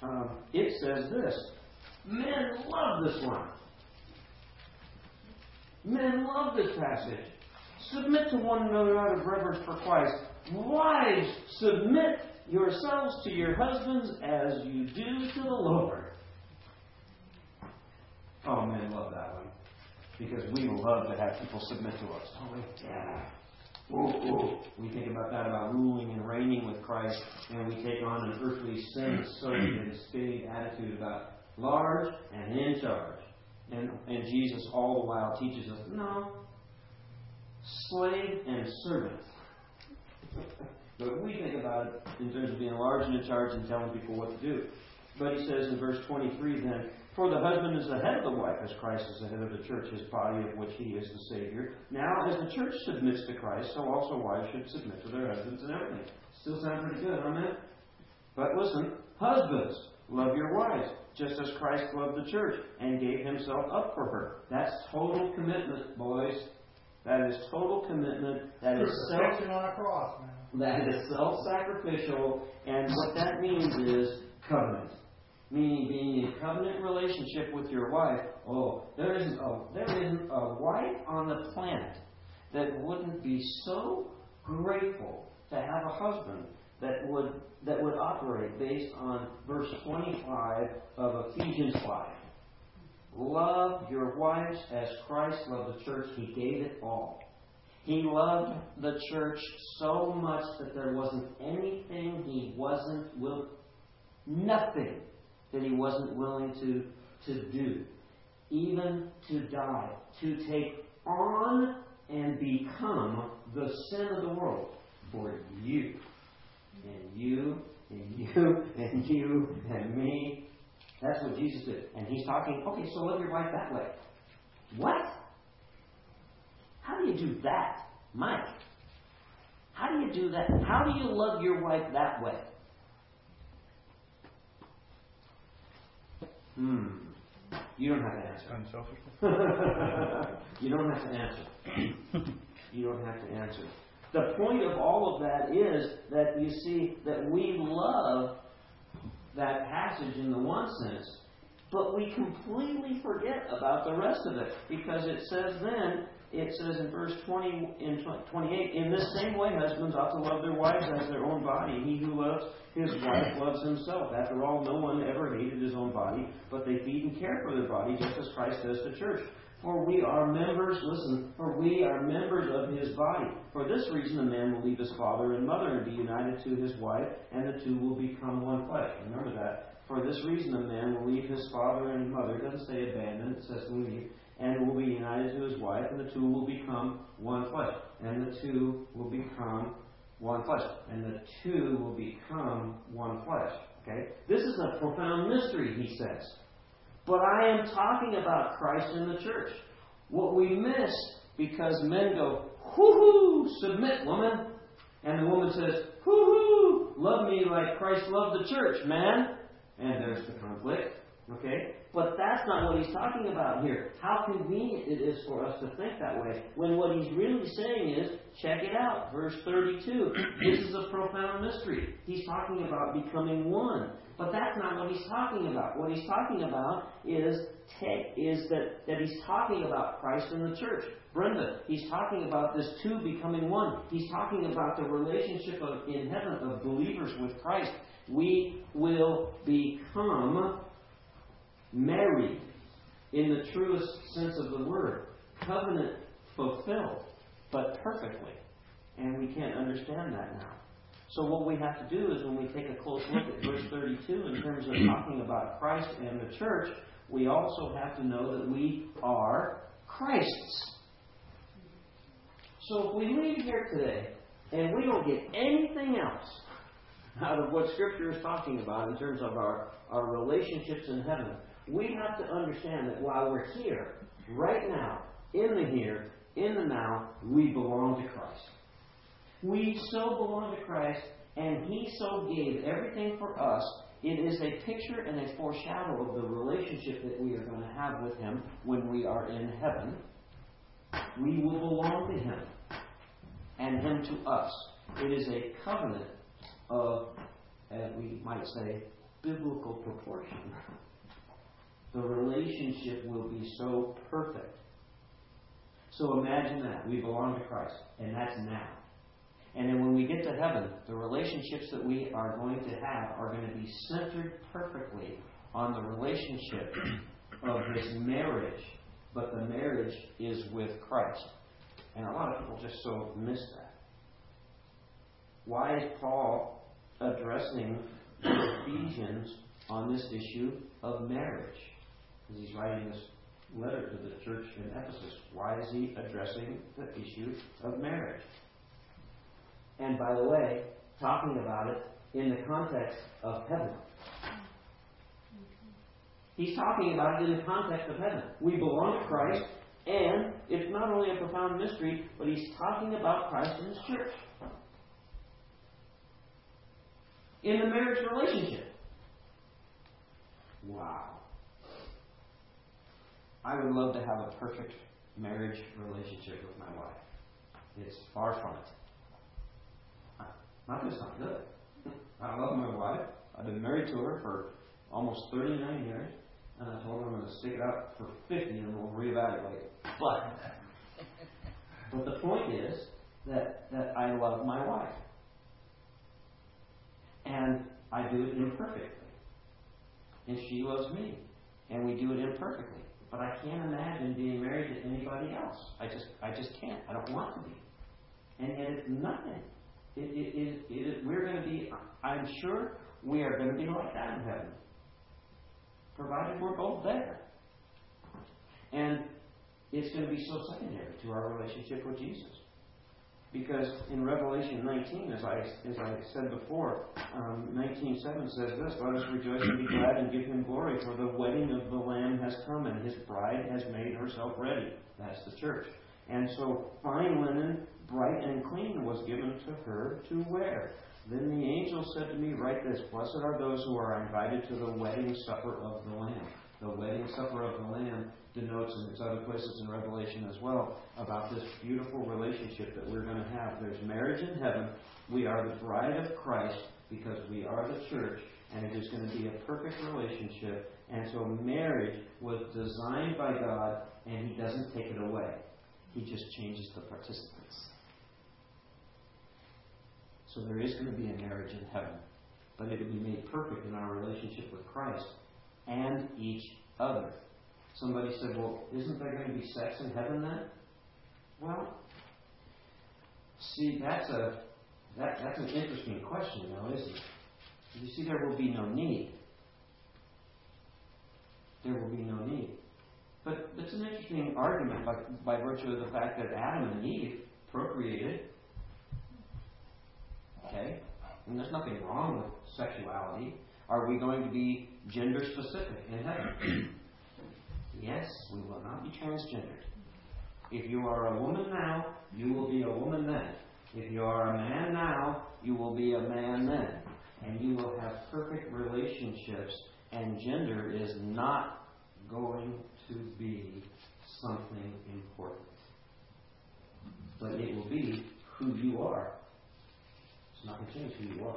um, it says this: men love this one. Men love this passage. Submit to one another out of reverence for Christ. Wives, submit yourselves to your husbands as you do to the Lord. Oh, men love that one. Because we love to have people submit to us. Oh, yeah. Ooh, ooh. We think about that, about ruling and reigning with Christ, and we take on an earthly sense, so and spitting attitude about large and in charge. And, and Jesus all the while teaches us, no, slave and servant. But we think about it in terms of being large and in charge and telling people what to do. But he says in verse twenty-three then, for the husband is the head of the wife, as Christ is the head of the church, his body of which he is the Savior. Now, as the church submits to Christ, so also wives should submit to their husbands in everything. Still sounds pretty good, huh, man? But listen, husbands, love your wives, just as Christ loved the church and gave himself up for her. That's total commitment, boys. That is total commitment. That is self. On a cross, man. That is self-sacrificial, and what that means is covenant. Meaning being in covenant relationship with your wife. Oh, there isn't a there isn't a wife on the planet that wouldn't be so grateful to have a husband that would that would operate based on verse twenty-five of Ephesians five. Love your wives as Christ loved the church. He gave it all. He loved the church so much that there wasn't anything he wasn't willing, nothing that he wasn't willing to, to do, even to die, to take on and become the sin of the world for you, and you, and you, and you, and me. That's what Jesus did. And he's talking, okay, so live your life that way. What? How do you do that, Mike? How do you do that? How do you love your wife that way? Hmm. You don't have to answer. Unselfishly. You don't have to answer. You don't have to answer. The point of all of that is that you see that we love that passage in the one sense, but we completely forget about the rest of it, because it says then, it says in verse twenty in twenty-eight, in this same way husbands ought to love their wives as their own body. He who loves his wife loves himself. After all, no one ever hated his own body, but they feed and care for their body, just as Christ does the church. For we are members, listen, for we are members of his body. For this reason, a man will leave his father and mother and be united to his wife, and the two will become one flesh. Remember that. For this reason, a man will leave his father and mother. It doesn't say abandon, it says leave. And will be united to his wife, and the two will become one flesh. And the two will become one flesh. And the two will become one flesh. Okay? This is a profound mystery, he says. But I am talking about Christ and the church. What we miss, because men go, hoo-hoo, submit, woman. And the woman says, hoo-hoo, love me like Christ loved the church, man. And there's the conflict. Okay? But that's not what he's talking about here. How convenient it is for us to think that way, when what he's really saying is, check it out, verse thirty-two. This is a profound mystery. He's talking about becoming one. But that's not what he's talking about. What he's talking about is te- is that, that he's talking about Christ and the church. Brenda, he's talking about this two becoming one. He's talking about the relationship of, in heaven of believers with Christ. We will become married in the truest sense of the word. Covenant fulfilled, but perfectly. And we can't understand that now. So what we have to do is, when we take a close look at verse thirty-two in terms of talking about Christ and the church, we also have to know that we are Christ's. So if we leave here today and we don't get anything else out of what Scripture is talking about in terms of our, our relationships in heaven, we have to understand that while we're here, right now, in the here, in the now, we belong to Christ. We so belong to Christ, and he so gave everything for us. It is a picture and a foreshadow of the relationship that we are going to have with him when we are in heaven. We will belong to him, and him to us. It is a covenant of, as we might say, biblical proportion. The relationship will be so perfect. So imagine that. We belong to Christ, and that's now. And then when we get to heaven, the relationships that we are going to have are going to be centered perfectly on the relationship of this marriage. But the marriage is with Christ. And a lot of people just so miss that. Why is Paul addressing the Ephesians on this issue of marriage? Because he's writing this letter to the church in Ephesus. Why is he addressing the issue of marriage? And by the way, talking about it in the context of heaven. He's talking about it in the context of heaven. We belong to Christ, and it's not only a profound mystery, but he's talking about Christ and his church. In the marriage relationship. Wow. I would love to have a perfect marriage relationship with my wife. It's far from it. Not just not good. I love my wife. I've been married to her for almost thirty-nine years, and I told her I'm going to stick it out for fifty, and we'll reevaluate. But, but the point is that, that I love my wife. And I do it imperfectly. And she loves me. And we do it imperfectly. But I can't imagine being married to anybody else. I just I just can't. I don't want to be. And yet it's nothing. It, it, it, it, we're going to be, I'm sure we are going to be like that in heaven. Provided we're both there. And it's going to be so secondary to our relationship with Jesus. Because in Revelation nineteen, as I, as I said before, um, nineteen seven says this, "Let us rejoice and be glad and give him glory, for the wedding of the Lamb has come, and his bride has made herself ready." That's the church. And so fine linen, bright and clean, was given to her to wear. Then the angel said to me, "Write this, blessed are those who are invited to the wedding supper of the Lamb." The wedding supper of the Lamb denotes, and it's other places in Revelation as well, about this beautiful relationship that we're going to have. There's marriage in heaven. We are the bride of Christ because we are the church, and it is going to be a perfect relationship. And so marriage was designed by God, and he doesn't take it away. He just changes the participants. So there is going to be a marriage in heaven, but it will be made perfect in our relationship with Christ and each other. Somebody said, "Well, isn't there going to be sex in heaven then?" Well, see, that's a that, that's an interesting question, though, isn't it? You see, there will be no need. There will be no need. But it's an interesting argument by, by virtue of the fact that Adam and Eve procreated. Okay? And there's nothing wrong with sexuality. Are we going to be gender specific in heaven? Yes, we will not be transgendered. If you are a woman now, you will be a woman then. If you are a man now, you will be a man then. And you will have perfect relationships, and gender is not going to be something important. But it will be who you are. It's not going to change who you are.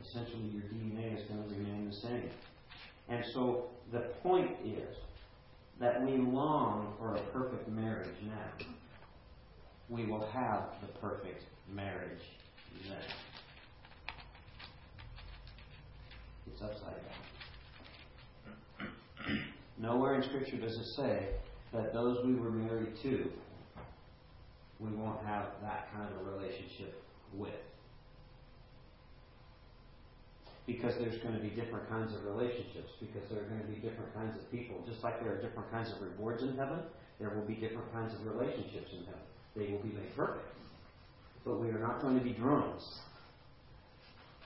Essentially, your D N A is going to remain the same. And so the point is that we long for a perfect marriage now. We will have the perfect marriage then. It's upside down. Nowhere in Scripture does it say that those we were married to, we won't have that kind of relationship with. Because there's going to be different kinds of relationships, because there are going to be different kinds of people. Just like there are different kinds of rewards in heaven, there will be different kinds of relationships in heaven. They will be made perfect. But we are not going to be drones.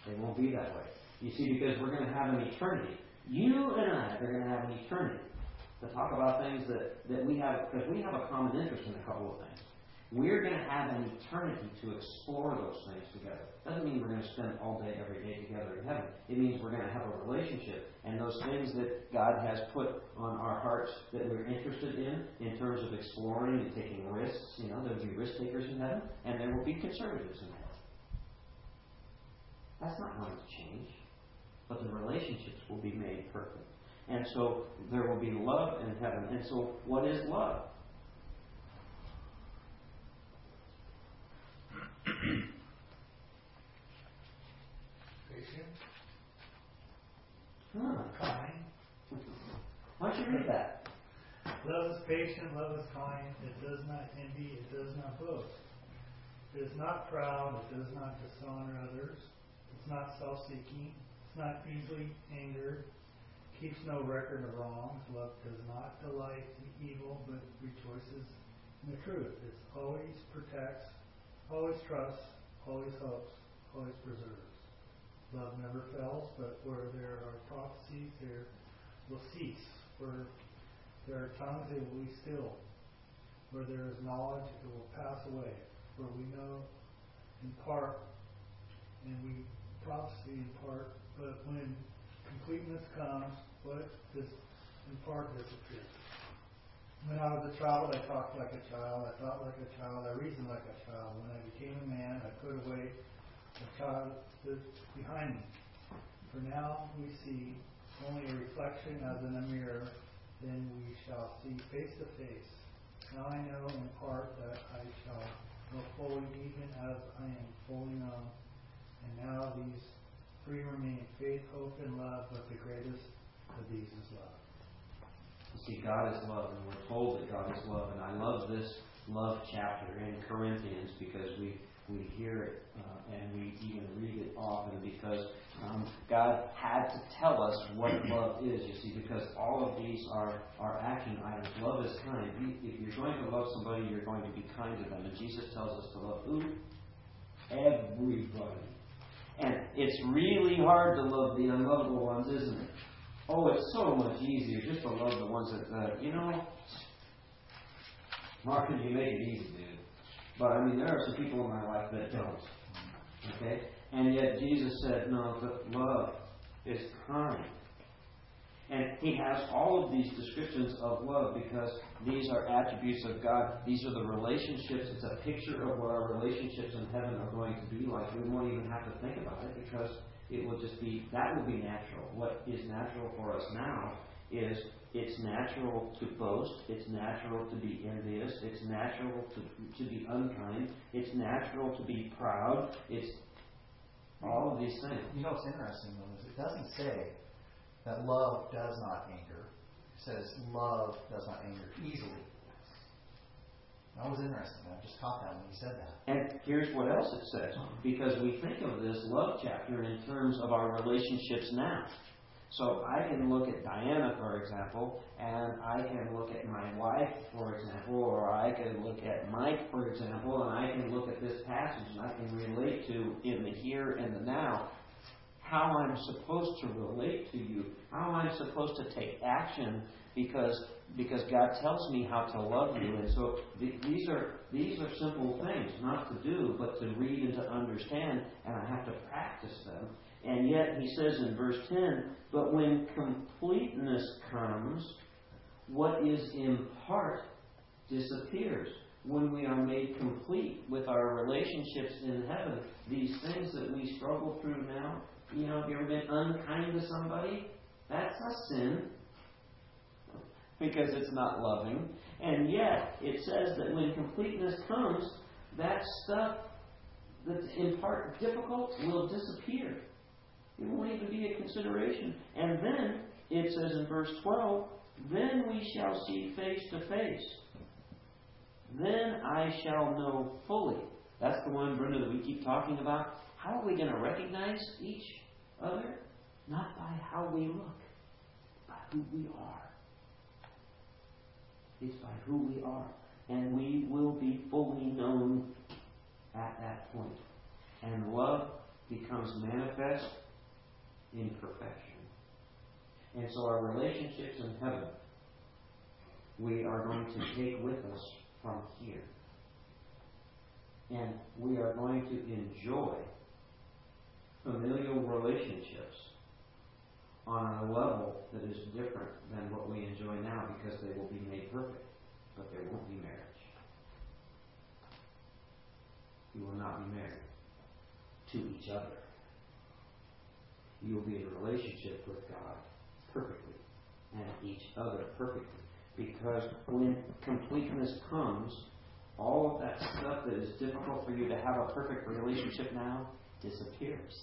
They won't be that way. You see, because we're going to have an eternity. You and I are going to have an eternity to talk about things that, that we have, because we have a common interest in a couple of things. We're going to have an eternity to explore those things together. Doesn't mean we're going to spend all day, every day together in heaven. It means we're going to have a relationship. And those things that God has put on our hearts that we're interested in, in terms of exploring and taking risks, you know, there will be risk takers in heaven, and there will be conservatives in heaven. That's not going to change. But the relationships will be made perfect. And so there will be love in heaven. And so what is love? Huh. Kind. Why don't you read that? Love is patient, love is kind, it does not envy, it does not boast. It is not proud, it does not dishonor others, it's not self-seeking, it's not easily angered, keeps no record of wrongs, love does not delight in evil, but rejoices in the truth. It always protects, always trusts, always hopes, always preserves. Love never fails, but where there are prophecies, there will cease. Where there are tongues, it will be still. Where there is knowledge, it will pass away. Where we know in part, and we prophesy in part, but when completeness comes, what is in part disappears. When I was a child, I talked like a child, I thought like a child, I reasoned like a child. When I became a man, I put away the child that's behind me. For now we see only a reflection as in a mirror, then we shall see face to face. Now I know in part that I shall go forward even as I am fully known. And now these three remain: faith, hope, and love, but the greatest of these is love. You see, God is love, and we're told that God is love. And I love this love chapter in Corinthians because we, we hear it uh, and we even read it often because um, God had to tell us what love is, you see, because all of these are, are action items. Love is kind. If you're going to love somebody, you're going to be kind to them. And Jesus tells us to love who? Everybody. And it's really hard to love the unlovable ones, isn't it? Oh, it's so much easier just to love the ones that, uh, you know, Mark, you make it easy, dude. But, I mean, there are some people in my life that don't. Okay? And yet Jesus said, no, the love is kind. And he has all of these descriptions of love because these are attributes of God. These are the relationships. It's a picture of what our relationships in heaven are going to be like. We won't even have to think about it because it will just be, that will be natural. What is natural for us now is it's natural to boast. It's natural to be envious. It's natural to, to be unkind. It's natural to be proud. It's all of these things. You know what's interesting, though, is it doesn't say that love does not anger. It says love does not anger easily. That was interesting. I just caught that when you said that. And here's what else it says. Because we think of this love chapter in terms of our relationships now. So I can look at Diana, for example, and I can look at my wife, for example, or I can look at Mike, for example, and I can look at this passage and I can relate to in the here and the now how I'm supposed to relate to you, how I'm supposed to take action because because God tells me how to love you. And so th- these are these are simple things not to do, but to read and to understand, and I have to practice them. And yet he says in verse ten, but when completeness comes, what is in part disappears. When we are made complete with our relationships in heaven, these things that we struggle through now, you know, have you ever been unkind to somebody? That's a sin. Because it's not loving. And yet, it says that when completeness comes, that stuff that's in part difficult will disappear. It won't even be a consideration. And then, it says in verse twelve, then we shall see face to face. Then I shall know fully. That's the one, Brenda, that we keep talking about. How are we going to recognize each other? Not by how we look, but by who we are. It's by who we are. And we will be fully known at that point. And love becomes manifest in perfection. And so our relationships in heaven, we are going to take with us from here. And we are going to enjoy familial relationships on a level that is different than what we enjoy now because they will be made perfect, but there won't be marriage. You will not be married to each other. You will be in a relationship with God perfectly and each other perfectly, because when completeness comes, all of that stuff that is difficult for you to have a perfect relationship now disappears.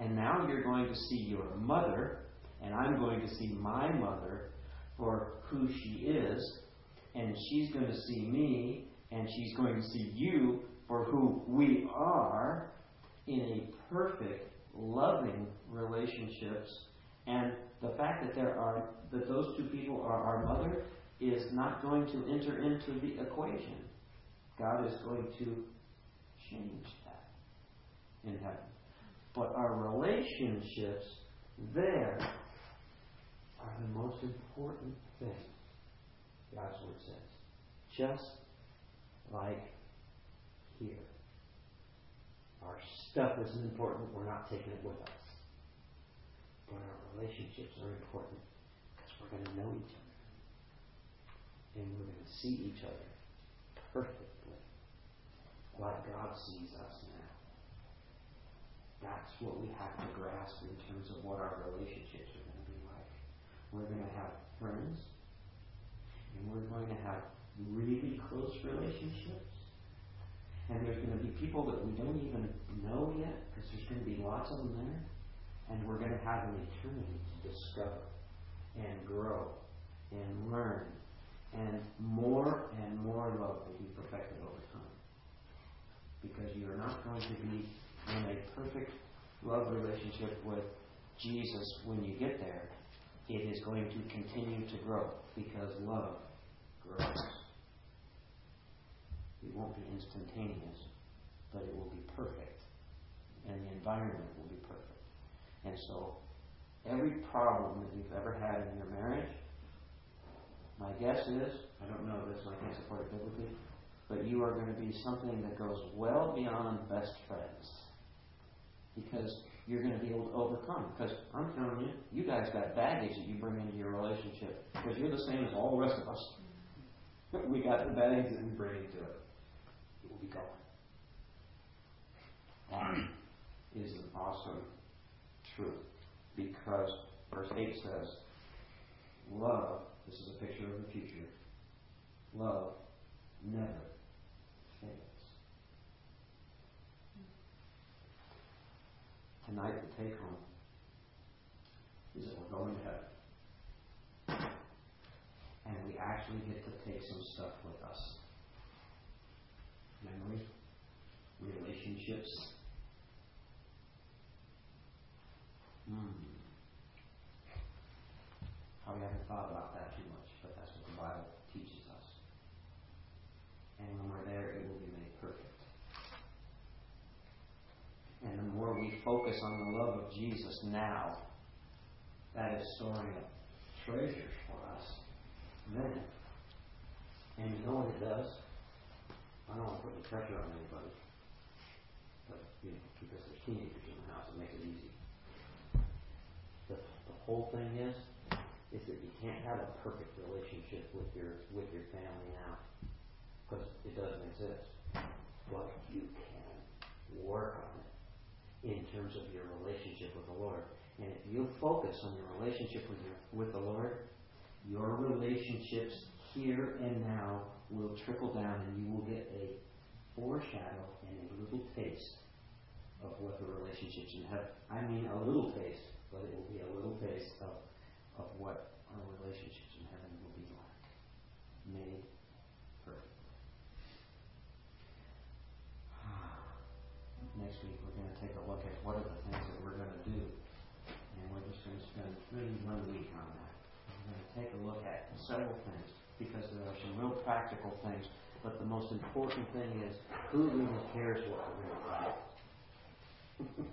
And now you're going to see your mother, and I'm going to see my mother for who she is, and she's going to see me, and she's going to see you for who we are in a perfect, loving relationships. And the fact that there are that those two people are our mother is not going to enter into the equation. God is going to change that in heaven. But our relationships there are the most important thing, God's Word says. Just like here. Our stuff isn't important. We're not taking it with us. But our relationships are important because we're going to know each other. And we're going to see each other perfectly like God sees us now. That's what we have to grasp in terms of what our relationships are going to be like. We're going to have friends, and we're going to have really close relationships. And there's going to be people that we don't even know yet, because there's going to be lots of them there. And we're going to have an eternity to discover and grow and learn. And more and more love will be perfected over time. Because you are not going to be in a perfect love relationship with Jesus when you get there. It is going to continue to grow, because love grows. It won't be instantaneous, but it will be perfect. And the environment will be perfect. And so, every problem that you've ever had in your marriage, my guess is, I don't know this, so I can't support it biblically, but you are going to be something that goes well beyond best friends. Because you're going to be able to overcome. Because I'm telling you, you guys got baggage that you bring into your relationship. Because you're the same as all the rest of us. We got the baggage that we bring into it. It will be gone. That is an awesome truth. Because verse eight says, love, this is a picture of the future, love never fails. Tonight, the take home is that we're going to heaven. And we actually get to take some stuff with us. Memory, relationships. Hmm. Probably haven't thought about that too much, but that's what the Bible teaches us. And when we're there, it will be made perfect. And the more we focus on the love of Jesus now, that is storing up treasures for us. Then, and you know what it does? I don't want to put any pressure on anybody, but you know, because there's teenagers in the house, it makes it easy. The, the whole thing is, is that you can't have a perfect relationship with your with your family now, because it doesn't exist. But you can work on it in terms of your relationship with the Lord, and if you focus on your relationship with your with the Lord. Your relationships here and now will trickle down, and you will get a foreshadow and a little taste of what the relationships in heaven. I mean a little taste, but it will be a little taste of, of what our relationships in heaven will be like. Made perfect. Next week we're going to take a look at what are the things that we're going to do, and we're just going to spend really one week on that. Going to take a look at several things, because there are some real practical things, but the most important thing is who really cares what we're going to do.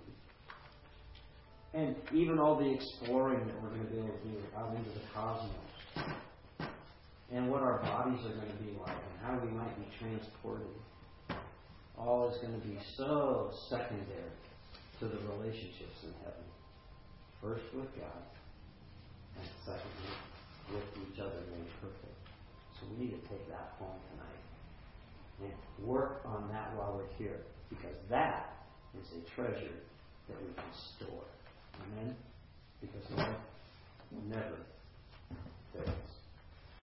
And even all the exploring that we're going to be able to do out into the cosmos, and what our bodies are going to be like, and how we might be transported, all is going to be so secondary to the relationships in heaven. First with God, and secondly, with each other made perfect. So we need to take that home tonight and work on that while we're here, because that is a treasure that we can store. Amen? Because love will never fail.